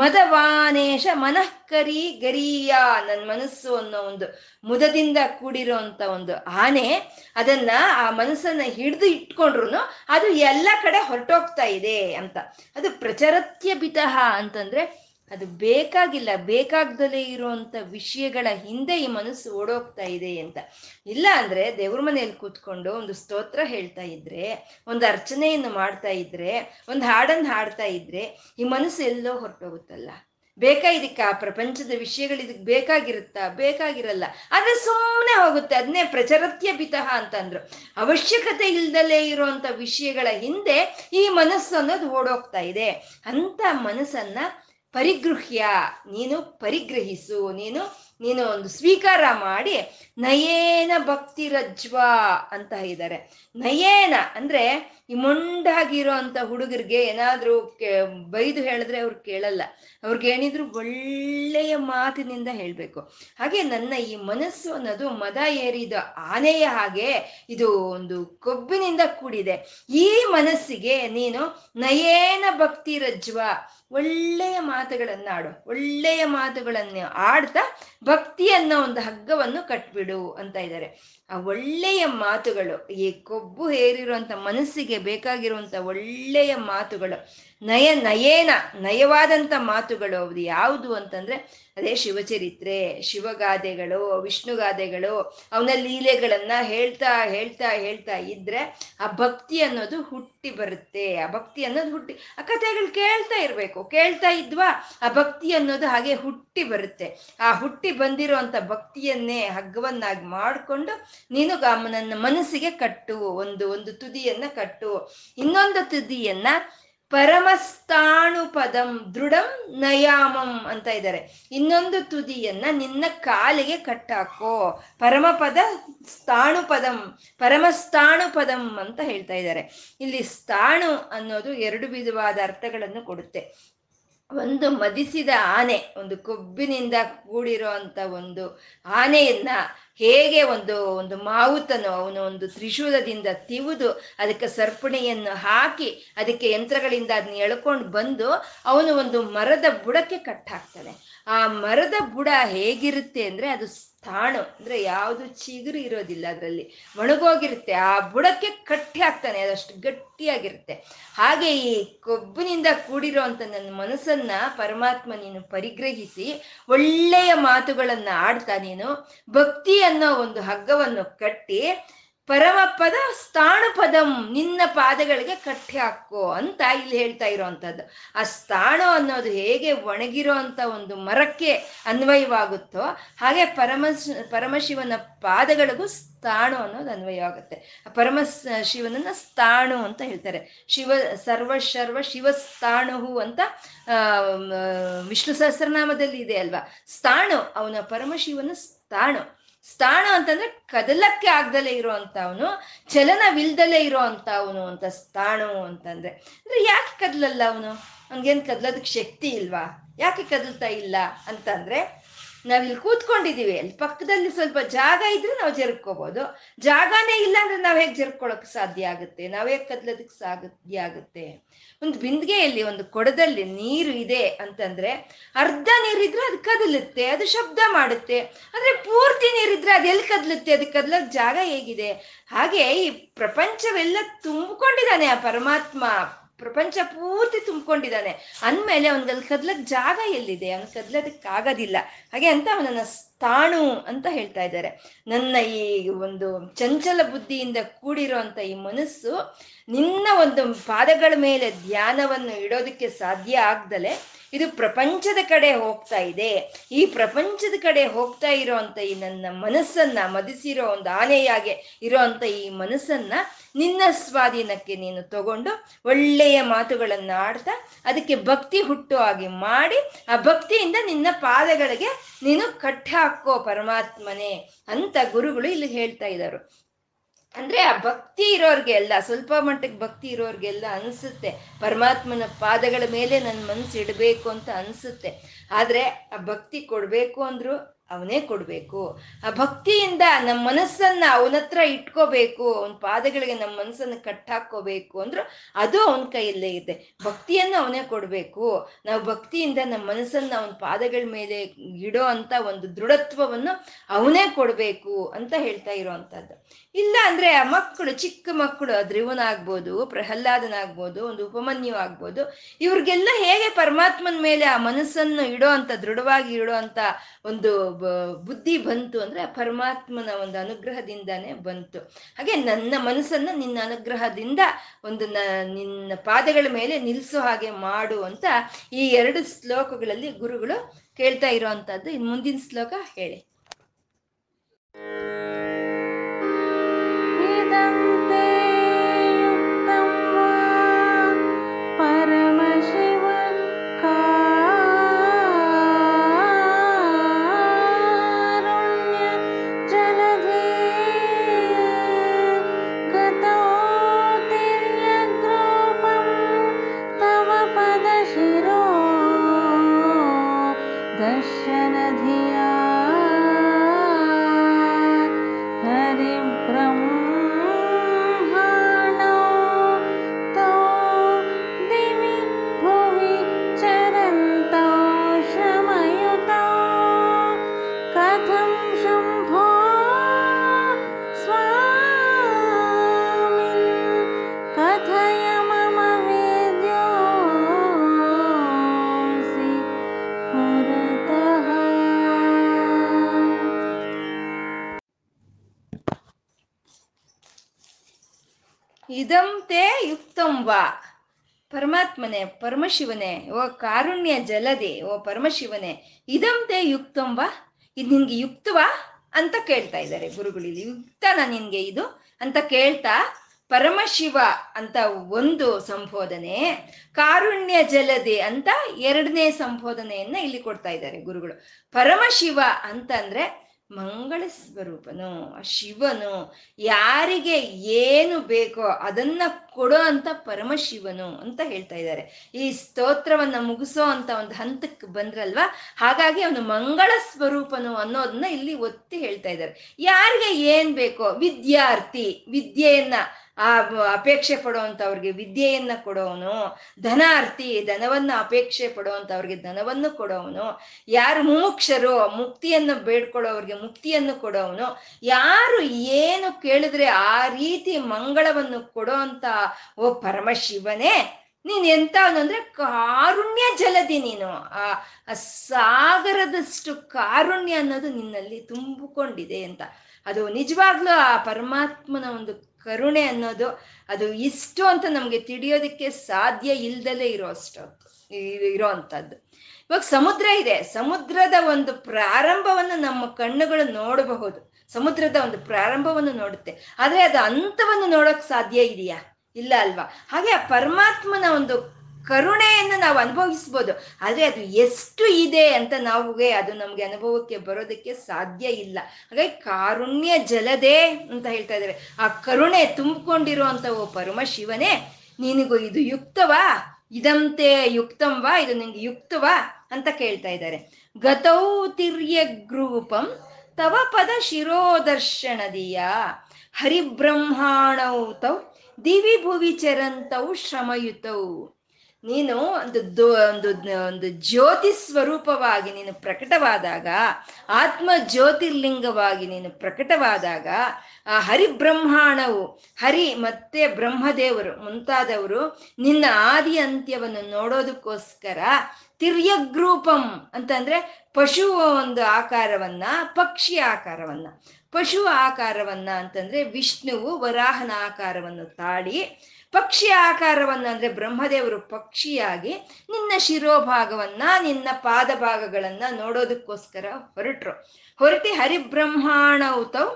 ಮದವಾನೇಶ ಮನಃಕರಿ ಗರಿಯ, ನನ್ನ ಮನಸ್ಸು ಅನ್ನೋ ಒಂದು ಮುದದಿಂದ ಕೂಡಿರೋ ಅಂತ ಒಂದು ಆನೆ ಅದನ್ನ ಆ ಮನಸ್ಸನ್ನ ಹಿಡಿದು ಇಟ್ಕೊಂಡ್ರು ಅದು ಎಲ್ಲ ಕಡೆ ಹೊರಟೋಗ್ತಾ ಇದೆ ಅಂತ. ಅದು ಪ್ರಚರತ್ಯ ಬಿತಃ ಅಂತಂದ್ರೆ ಅದು ಬೇಕಾಗಿಲ್ಲ, ಬೇಕಾಗ್ದಲೇ ಇರುವಂತ ವಿಷಯಗಳ ಹಿಂದೆ ಈ ಮನಸ್ಸು ಓಡೋಗ್ತಾ ಇದೆ ಅಂತ. ಇಲ್ಲ ಅಂದ್ರೆ ದೇವ್ರ ಮನೆಯಲ್ಲಿ ಕೂತ್ಕೊಂಡು ಒಂದು ಸ್ತೋತ್ರ ಹೇಳ್ತಾ ಇದ್ರೆ, ಒಂದು ಅರ್ಚನೆಯನ್ನು ಮಾಡ್ತಾ ಇದ್ರೆ, ಒಂದು ಹಾಡನ್ನು ಹಾಡ್ತಾ ಇದ್ರೆ ಈ ಮನಸ್ಸು ಎಲ್ಲೋ ಹೊರಟೋಗುತ್ತಲ್ಲ. ಬೇಕಾ ಇದಕ್ಕೆ ಆ ಪ್ರಪಂಚದ ವಿಷಯಗಳು ಇದಕ್ಕೆ ಬೇಕಾಗಿರುತ್ತಾ? ಬೇಕಾಗಿರಲ್ಲ, ಆದ್ರೆ ಸುಮ್ಮನೆ ಹೋಗುತ್ತೆ. ಅದನ್ನೇ ಪ್ರಚರತ್ಯ ಬಿತಃ ಅಂತಂದ್ರು. ಅವಶ್ಯಕತೆ ಇಲ್ದಲೇ ಇರುವಂತ ವಿಷಯಗಳ ಹಿಂದೆ ಈ ಮನಸ್ಸು ಅನ್ನೋದು ಓಡೋಗ್ತಾ ಇದೆ ಅಂತ ಮನಸ್ಸನ್ನ ಪರಿಗೃಹ್ಯ, ನೀನು ಪರಿಗ್ರಹಿಸು, ನೀನು ನೀನು ಒಂದು ಸ್ವೀಕಾರ ಮಾಡಿ ನಯೇನ ಭಕ್ತಿರಜ್ವ ಅಂತ ಇದ್ದಾರೆ. ನಯೇನ ಅಂದ್ರೆ ಈ ಮೊಂಡಾಗಿರೋ ಅಂತ ಹುಡುಗರಿಗೆ ಏನಾದ್ರೂ ಬೈದು ಹೇಳಿದ್ರೆ ಅವ್ರು ಕೇಳಲ್ಲ, ಅವ್ರಿಗೆ ಏನಿದ್ರು ಒಳ್ಳೆಯ ಮಾತಿನಿಂದ ಹೇಳ್ಬೇಕು. ಹಾಗೆ ನನ್ನ ಈ ಮನಸ್ಸು ಅನ್ನೋದು ಮದ ಏರಿದ ಆನೆಯ ಹಾಗೆ ಇದು ಒಂದು ಕೊಬ್ಬಿನಿಂದ ಕೂಡಿದೆ. ಈ ಮನಸ್ಸಿಗೆ ನೀನು ನಯೇನ ಭಕ್ತಿರಜ್ವ, ಒಳ್ಳೆಯ ಮಾತುಗಳನ್ನಾಡು, ಒಳ್ಳೆಯ ಮಾತುಗಳನ್ನು ಆಡ್ತಾ ಭಕ್ತಿ ಅನ್ನೋ ಒಂದು ಹಗ್ಗವನ್ನು ಕಟ್ಬಿಡು ಅಂತ ಇದ್ದಾರೆ. ಆ ಒಳ್ಳೆಯ ಮಾತುಗಳು, ಈ ಕೊಬ್ಬು ಹೇರಿರುವಂಥ ಮನಸ್ಸಿಗೆ ಬೇಕಾಗಿರುವಂಥ ಒಳ್ಳೆಯ ಮಾತುಗಳು, ನಯ ನಯೇನ ನಯವಾದಂಥ ಮಾತುಗಳು. ಅದು ಯಾವುದು ಅಂತಂದರೆ ಅದೇ ಶಿವಚರಿತ್ರೆ, ಶಿವಗಾದೆಗಳು, ವಿಷ್ಣುಗಾದೆಗಳು. ಅವನ ಲೀಲೆಗಳನ್ನು ಹೇಳ್ತಾ ಹೇಳ್ತಾ ಹೇಳ್ತಾ ಇದ್ದರೆ ಆ ಭಕ್ತಿ ಅನ್ನೋದು ಹುಟ್ಟಿ ಬರುತ್ತೆ. ಆ ಭಕ್ತಿ ಅನ್ನೋದು ಹುಟ್ಟಿ ಆ ಕಥೆಗಳು ಕೇಳ್ತಾ ಇರಬೇಕು, ಕೇಳ್ತಾ ಇದ್ವಾ ಆ ಭಕ್ತಿ ಅನ್ನೋದು ಹಾಗೆ ಹುಟ್ಟಿ ಬರುತ್ತೆ. ಆ ಹುಟ್ಟಿ ಬಂದಿರೋ ಅಂಥ ಭಕ್ತಿಯನ್ನೇ ಹಗ್ಗವನ್ನಾಗಿ ಮಾಡಿಕೊಂಡು ನೀನು ನನ್ನ ಮನಸ್ಸಿಗೆ ಕಟ್ಟು, ಒಂದು ಒಂದು ತುದಿಯನ್ನು ಕಟ್ಟು. ಇನ್ನೊಂದು ತುದಿಯನ್ನು ಪರಮಸ್ಥಾಣು ಪದಂ ದೃಢಂ ನಯಾಮಂ ಅಂತ ಇದ್ದಾರೆ. ಇನ್ನೊಂದು ತುದಿಯನ್ನ ನಿನ್ನ ಕಾಲಿಗೆ ಕಟ್ಟಾಕೋ, ಪರಮಪದ ಸ್ಥಾಣು ಪದಂ, ಪರಮಸ್ಥಾಣು ಪದಂ ಅಂತ ಹೇಳ್ತಾ ಇದ್ದಾರೆ. ಇಲ್ಲಿ ಸ್ಥಾಣು ಅನ್ನೋದು ಎರಡು ವಿಧವಾದ ಅರ್ಥಗಳನ್ನು ಕೊಡುತ್ತೆ. ಒಂದು ಮದಿಸಿದ ಆನೆ, ಒಂದು ಕೊಬ್ಬಿನಿಂದ ಕೂಡಿರೋ ಅಂಥ ಒಂದು ಆನೆಯನ್ನ ಹೇಗೆ ಒಂದು ಒಂದು ಮಾವುತನು ಅವನು ಒಂದು ತ್ರಿಶೂಲದಿಂದ ತಿವಿದು ಅದಕ್ಕೆ ಸರ್ಪಣಿಯನ್ನು ಹಾಕಿ ಅದಕ್ಕೆ ಯಂತ್ರಗಳಿಂದ ಅದನ್ನ ಎಳ್ಕೊಂಡು ಬಂದು ಅವನು ಒಂದು ಮರದ ಬುಡಕ್ಕೆ ಕಟ್ಟಾಕ್ತಾನೆ. ಆ ಮರದ ಬುಡ ಹೇಗಿರುತ್ತೆ ಅಂದರೆ ಅದು ಸ್ಥಾಣು, ಅಂದರೆ ಯಾವುದು ಚಿಗುರು ಇರೋದಿಲ್ಲ, ಅದರಲ್ಲಿ ಒಣಗೋಗಿರುತ್ತೆ. ಆ ಬುಡಕ್ಕೆ ಕಟ್ಟಿ ಹಾಕ್ತಾನೆ, ಅದಷ್ಟು ಗಟ್ಟಿಯಾಗಿರುತ್ತೆ. ಹಾಗೆ ಈ ಕೊಬ್ಬಿನಿಂದ ಕೂಡಿರೋ ಅಂಥ ನನ್ನ ಮನಸ್ಸನ್ನ ಪರಮಾತ್ಮ ನೀನು ಪರಿಗ್ರಹಿಸಿ ಒಳ್ಳೆಯ ಮಾತುಗಳನ್ನು ಆಡ್ತಾ ನೀನು ಭಕ್ತಿ ಅನ್ನೋ ಒಂದು ಹಗ್ಗವನ್ನು ಕಟ್ಟಿ ಪರಮಪದ ಸ್ಥಾಣು ಪದಂ ನಿನ್ನ ಪಾದಗಳಿಗೆ ಕಟ್ಟಿ ಹಾಕೋ ಅಂತ ಇಲ್ಲಿ ಹೇಳ್ತಾ ಇರೋವಂಥದ್ದು. ಆ ಸ್ಥಾಣು ಅನ್ನೋದು ಹೇಗೆ ಒಣಗಿರೋ ಅಂಥ ಒಂದು ಮರಕ್ಕೆ ಅನ್ವಯವಾಗುತ್ತೋ ಹಾಗೆ ಪರಮ ಪರಮಶಿವನ ಪಾದಗಳಿಗೂ ಸ್ಥಾಣು ಅನ್ನೋದು ಅನ್ವಯ ಆಗುತ್ತೆ. ಪರಮ ಶಿವನನ್ನ ಸ್ಥಾಣು ಅಂತ ಹೇಳ್ತಾರೆ. ಶಿವ ಸರ್ವ ಶರ್ವ ಶಿವ ಸ್ಥಾಣುಹು ಅಂತ ವಿಷ್ಣು ಸಹಸ್ರನಾಮದಲ್ಲಿ ಇದೆ ಅಲ್ವಾ. ಸ್ಥಾಣು ಅವನ, ಪರಮಶಿವನ ಸ್ಥಾಣು. ಸ್ಥಾಣ ಅಂತಂದ್ರೆ ಕದಲಕ್ಕೆ ಆಗ್ದಲೇ ಇರೋ ಅಂಥವನು, ಚಲನವಿಲ್ದಲೇ ಇರೋ ಅಂಥವನು ಅಂತ ಸ್ಥಾಣು ಅಂತಂದ್ರೆ. ಅಂದ್ರೆ ಯಾಕೆ ಕದಲಲ್ಲ ಅವನು, ಅವನಿಗೇನು ಕದಲೋದಕ್ಕೆ ಶಕ್ತಿ ಇಲ್ವಾ, ಯಾಕೆ ಕದಲ್ತಾ ಇಲ್ಲ ಅಂತಂದ್ರೆ ನಾವಿಲ್ಲಿ ಕೂತ್ಕೊಂಡಿದ್ದೀವಿ, ಅಲ್ಲಿ ಪಕ್ಕದಲ್ಲಿ ಸ್ವಲ್ಪ ಜಾಗ ಇದ್ರೆ ನಾವು ಜರ್ಕೋಬಹುದು, ಜಾಗನೇ ಇಲ್ಲ ಅಂದ್ರೆ ನಾವು ಹೇಗೆ ಜರ್ಕೊಳ್ಳೋಕೆ ಸಾಧ್ಯ ಆಗುತ್ತೆ, ನಾವು ಹೇಗೆ ಕದಲೋದಕ್ಕೆ ಸಾಧ್ಯ ಆಗುತ್ತೆ. ಒಂದು ಬಿಂದಿಗೆಯಲ್ಲಿ ಒಂದು ಕೊಡದಲ್ಲಿ ನೀರು ಇದೆ ಅಂತಂದ್ರೆ ಅರ್ಧ ನೀರಿದ್ರೆ ಅದು ಕದಲುತ್ತೆ, ಅದು ಶಬ್ದ ಮಾಡುತ್ತೆ. ಅಂದ್ರೆ ಪೂರ್ತಿ ನೀರಿದ್ರೆ ಅದು ಎಲ್ಲಿ ಕದಲುತ್ತೆ, ಅದು ಕದಲೋಕ್ ಜಾಗ ಹೇಗಿದೆ. ಹಾಗೆ ಈ ಪ್ರಪಂಚವೆಲ್ಲ ತುಂಬಿಕೊಂಡಿದ್ದಾನೆ ಆ ಪರಮಾತ್ಮ, ಪ್ರಪಂಚ ಪೂರ್ತಿ ತುಂಬಿಕೊಂಡಿದ್ದಾನೆ ಅಂದಮೇಲೆ ಅವನಿಗಲ್ಲಿ ಕದಲಕ್ಕೆ ಜಾಗ ಎಲ್ಲಿದೆ, ಅವನು ಕದಲೋದಕ್ಕಾಗೋದಿಲ್ಲ. ಹಾಗೆ ಅಂತ ಅವನನ್ನ ಸ್ಥಾಣು ಅಂತ ಹೇಳ್ತಾ ಇದ್ದಾರೆ. ನನ್ನ ಈ ಒಂದು ಚಂಚಲ ಬುದ್ಧಿಯಿಂದ ಕೂಡಿರುವಂಥ ಈ ಮನಸ್ಸು ನಿನ್ನ ಒಂದು ಪಾದಗಳ ಮೇಲೆ ಧ್ಯಾನವನ್ನು ಇಡೋದಕ್ಕೆ ಸಾಧ್ಯ ಆಗ್ದಲೆ ಇದು ಪ್ರಪಂಚದ ಕಡೆ ಹೋಗ್ತಾ ಇದೆ. ಈ ಪ್ರಪಂಚದ ಕಡೆ ಹೋಗ್ತಾ ಇರೋವಂಥ ಈ ನನ್ನ ಮನಸ್ಸನ್ನ, ಮದಿಸಿರೋ ಒಂದು ಆನೆಯಾಗೆ ಇರೋವಂಥ ಈ ಮನಸ್ಸನ್ನ ನಿನ್ನ ಸ್ವಾಧೀನಕ್ಕೆ ನೀನು ತಗೊಂಡು ಒಳ್ಳೆಯ ಮಾತುಗಳನ್ನು ಆಡ್ತಾ ಅದಕ್ಕೆ ಭಕ್ತಿ ಹುಟ್ಟು ಹಾಗೆ ಮಾಡಿ ಆ ಭಕ್ತಿಯಿಂದ ನಿನ್ನ ಪಾದಗಳಿಗೆ ನೀನು ಕಟ್ಟಾಕೋ ಪರಮಾತ್ಮನೇ ಅಂತ ಗುರುಗಳು ಇಲ್ಲಿ ಹೇಳ್ತಾ ಇದ್ದಾರೆ. ಅಂದ್ರೆ ಆ ಭಕ್ತಿ ಇರೋರಿಗೆಲ್ಲ, ಸ್ವಲ್ಪ ಮಟ್ಟಿಗೆ ಭಕ್ತಿ ಇರೋರಿಗೆಲ್ಲ ಅನಿಸುತ್ತೆ ಪರಮಾತ್ಮನ ಪಾದಗಳ ಮೇಲೆ ನನ್ನ ಮನಸ್ಸು ಇಡಬೇಕು ಅಂತ ಅನಿಸುತ್ತೆ. ಆದರೆ ಆ ಭಕ್ತಿ ಕೊಡಬೇಕು ಅಂದ್ರು ಅವನೇ ಕೊಡಬೇಕು. ಆ ಭಕ್ತಿಯಿಂದ ನಮ್ಮ ಮನಸ್ಸನ್ನು ಅವನತ್ರ ಇಟ್ಕೋಬೇಕು, ಅವನ ಪಾದಗಳಿಗೆ ನಮ್ಮ ಮನಸ್ಸನ್ನು ಕಟ್ಟಾಕೋಬೇಕು ಅಂದ್ರು ಅದು ಅವನ ಕೈಯಲ್ಲೇ ಇದೆ. ಭಕ್ತಿಯನ್ನು ಅವನೇ ಕೊಡಬೇಕು. ನಾವು ಭಕ್ತಿಯಿಂದ ನಮ್ಮ ಮನಸ್ಸನ್ನು ಅವನ ಪಾದಗಳ ಮೇಲೆ ಇಡೋ ಅಂತ ಒಂದು ದೃಢತ್ವವನ್ನು ಅವನೇ ಕೊಡಬೇಕು ಅಂತ ಹೇಳ್ತಾ ಇರೋವಂಥದ್ದು. ಇಲ್ಲ ಅಂದರೆ ಆ ಮಕ್ಕಳು, ಚಿಕ್ಕ ಮಕ್ಕಳು, ಧ್ರುವನಾಗ್ಬೋದು, ಪ್ರಹ್ಲಾದನಾಗ್ಬೋದು, ಒಂದು ಉಪಮನ್ಯು ಆಗ್ಬೋದು, ಇವ್ರಿಗೆಲ್ಲ ಹೇಗೆ ಪರಮಾತ್ಮನ ಮೇಲೆ ಆ ಮನಸ್ಸನ್ನು ಇಡೋ ಅಂತ, ದೃಢವಾಗಿ ಇಡೋ ಅಂತ ಒಂದು ಬುದ್ಧಿ ಬಂತು ಅಂದರೆ ಪರಮಾತ್ಮನ ಒಂದು ಅನುಗ್ರಹದಿಂದಾನೇ ಬಂತು. ಹಾಗೆ ನನ್ನ ಮನಸ್ಸನ್ನು ನಿನ್ನ ಅನುಗ್ರಹದಿಂದ ಒಂದು ನಿನ್ನ ಪಾದಗಳ ಮೇಲೆ ನಿಲ್ಲಿಸೋ ಹಾಗೆ ಮಾಡು ಅಂತ ಈ ಎರಡು ಶ್ಲೋಕಗಳಲ್ಲಿ ಗುರುಗಳು ಕೇಳ್ತಾ ಇರೋವಂಥದ್ದು. ಇನ್ನು ಮುಂದಿನ ಶ್ಲೋಕ ಹೇಳಿ. ಹರಿ ಬ್ರಹ್ಮ ಇದಂ ತೇ ಯುಕ್ತಂ ವಾ. ಪರಮಾತ್ಮನೇ, ಪರಮಶಿವನೇ, ಓ ಕಾರುಣ್ಯ ಜಲದೆ, ಓ ಪರಮಶಿವನೇ, ಇದಂ ತೇ ಯುಕ್ತಂ ವಾ, ಇದು ನಿನ್ಗೆ ಯುಕ್ತವಾ ಅಂತ ಕೇಳ್ತಾ ಇದ್ದಾರೆ ಗುರುಗಳಿಲ್ಲಿ. ಯುಕ್ತನಾ ನಿನ್ಗೆ ಇದು ಅಂತ ಕೇಳ್ತಾ ಪರಮಶಿವ ಅಂತ ಒಂದು ಸಂಬೋಧನೆ, ಕಾರುಣ್ಯ ಜಲದೆ ಅಂತ ಎರಡನೇ ಸಂಬೋಧನೆಯನ್ನ ಇಲ್ಲಿ ಕೊಡ್ತಾ ಇದ್ದಾರೆ ಗುರುಗಳು. ಪರಮಶಿವ ಅಂತ ಅಂದ್ರೆ ಮಂಗಳ ಸ್ವರೂಪನು, ಶಿವನು, ಯಾರಿಗೆ ಏನು ಬೇಕೋ ಅದನ್ನ ಕೊಡೋ ಅಂತ ಪರಮಶಿವನು ಅಂತ ಹೇಳ್ತಾ ಇದ್ದಾರೆ. ಈ ಸ್ತೋತ್ರವನ್ನ ಮುಗಿಸೋ ಅಂತ ಒಂದು ಹಂತಕ್ಕೆ ಬಂದ್ರಲ್ವಾ, ಹಾಗಾಗಿ ಅವನು ಮಂಗಳ ಸ್ವರೂಪನು ಅನ್ನೋದನ್ನ ಇಲ್ಲಿ ಒತ್ತಿ ಹೇಳ್ತಾ ಇದ್ದಾರೆ. ಯಾರಿಗೆ ಏನ್ ಬೇಕೋ, ವಿದ್ಯಾರ್ಥಿ ವಿದ್ಯೆಯನ್ನ ಆ ಅಪೇಕ್ಷೆ ಪಡೋವಂಥವ್ರಿಗೆ ವಿದ್ಯೆಯನ್ನ ಕೊಡೋವನು, ಧನಾರ್ಥಿ ಧನವನ್ನು ಅಪೇಕ್ಷೆ ಪಡೋವಂಥವ್ರಿಗೆ ಧನವನ್ನು ಕೊಡೋವನು, ಯಾರು ಮುಮುಕ್ಷರು ಮುಕ್ತಿಯನ್ನು ಬೇಡ್ಕೊಳ್ಳೋವ್ರಿಗೆ ಮುಕ್ತಿಯನ್ನು ಕೊಡೋವನು, ಯಾರು ಏನು ಕೇಳಿದ್ರೆ ಆ ರೀತಿ ಮಂಗಳವನ್ನು ಕೊಡೋ ಅಂತ ಓ ಪರಮಶಿವನೇ ನೀನ್ ಎಂತವನು ಅಂದ್ರೆ ಕಾರುಣ್ಯ ಜಲದಿ ನೀನು. ಆ ಸಾಗರದಷ್ಟು ಕಾರುಣ್ಯ ಅನ್ನೋದು ನಿನ್ನಲ್ಲಿ ತುಂಬಿಕೊಂಡಿದೆ ಅಂತ. ಅದು ನಿಜವಾಗ್ಲೂ ಆ ಪರಮಾತ್ಮನ ಒಂದು ಕರುಣೆ ಅನ್ನೋದು ಅದು ಇಷ್ಟು ಅಂತ ನಮಗೆ ತಿಳಿಯೋದಕ್ಕೆ ಸಾಧ್ಯ ಇಲ್ದಲೇ ಇರೋ ಅಷ್ಟೊತ್ತು ಇರೋ ಅಂಥದ್ದು. ಇವಾಗ ಸಮುದ್ರ ಇದೆ, ಸಮುದ್ರದ ಒಂದು ಪ್ರಾರಂಭವನ್ನು ನಮ್ಮ ಕಣ್ಣುಗಳು ನೋಡಬಹುದು, ಸಮುದ್ರದ ಒಂದು ಪ್ರಾರಂಭವನ್ನು ನೋಡುತ್ತೆ, ಆದರೆ ಅದು ಅಂತವನ್ನು ನೋಡೋಕೆ ಸಾಧ್ಯ ಇದೆಯಾ? ಇಲ್ಲ ಅಲ್ವಾ? ಹಾಗೆ ಆ ಪರಮಾತ್ಮನ ಒಂದು ಕರುಣೆಯನ್ನು ನಾವು ಅನುಭವಿಸ್ಬೋದು, ಆದರೆ ಅದು ಎಷ್ಟು ಇದೆ ಅಂತ ನಾವು ಅದು ನಮಗೆ ಅನುಭವಕ್ಕೆ ಬರೋದಕ್ಕೆ ಸಾಧ್ಯ ಇಲ್ಲ. ಹಾಗಾಗಿ ಕಾರುಣ್ಯ ಜಲದೇ ಅಂತ ಹೇಳ್ತಾ ಇದ್ದಾರೆ. ಆ ಕರುಣೆ ತುಂಬಿಕೊಂಡಿರುವಂಥ ಓ ಪರಮಶಿವನೇ, ನಿನಗೂ ಇದು ಯುಕ್ತವಾ, ಇದಂತೆ ಯುಕ್ತಂವಾ, ಇದು ನಿನಗೆ ಯುಕ್ತವಾ ಅಂತ ಕೇಳ್ತಾ ಇದ್ದಾರೆ. ಗತೌ ತಿರ್ಯ ಗ್ರೂಪಂ ತವ ಪದ ಶಿರೋದರ್ಶನದೀಯ ಹರಿಬ್ರಹ್ಮಾಣೌ ತೌ ದಿವಿ ಭುವಿ ಚರಂತೌ ಶ್ರಮಯುತೌ. ನೀನು ಒಂದು ದೊ ಒಂದು ಒಂದು ಜ್ಯೋತಿ ಸ್ವರೂಪವಾಗಿ ನೀನು ಪ್ರಕಟವಾದಾಗ, ಆತ್ಮ ಜ್ಯೋತಿರ್ಲಿಂಗವಾಗಿ ನೀನು ಪ್ರಕಟವಾದಾಗ, ಆ ಹರಿಬ್ರಹ್ಮಾಣವು, ಹರಿ ಮತ್ತೆ ಬ್ರಹ್ಮದೇವರು ಮುಂತಾದವರು ನಿನ್ನ ಆದಿ ಅಂತ್ಯವನ್ನು ನೋಡೋದಕ್ಕೋಸ್ಕರ, ತಿರ್ಯಗ್ರೂಪಂ ಅಂತಂದ್ರೆ ಪಶು ಒಂದು ಆಕಾರವನ್ನ, ಪಕ್ಷಿ ಆಕಾರವನ್ನ, ಪಶು ಆಕಾರವನ್ನ ಅಂತಂದ್ರೆ ವಿಷ್ಣುವು ವರಾಹನ ಆಕಾರವನ್ನು ತಾಳಿ ಪಕ್ಷಿ ಆಕಾರವನ್ನು ಅಂದ್ರೆ ಬ್ರಹ್ಮದೇವರು ಪಕ್ಷಿಯಾಗಿ ನಿನ್ನ ಶಿರೋಭಾಗವನ್ನ, ನಿನ್ನ ಪಾದ ಭಾಗಗಳನ್ನ ನೋಡೋದಕ್ಕೋಸ್ಕರ ಹೊರಟರು. ಹೊರಟಿ ಹರಿಬ್ರಹ್ಮಾಣೌತೌ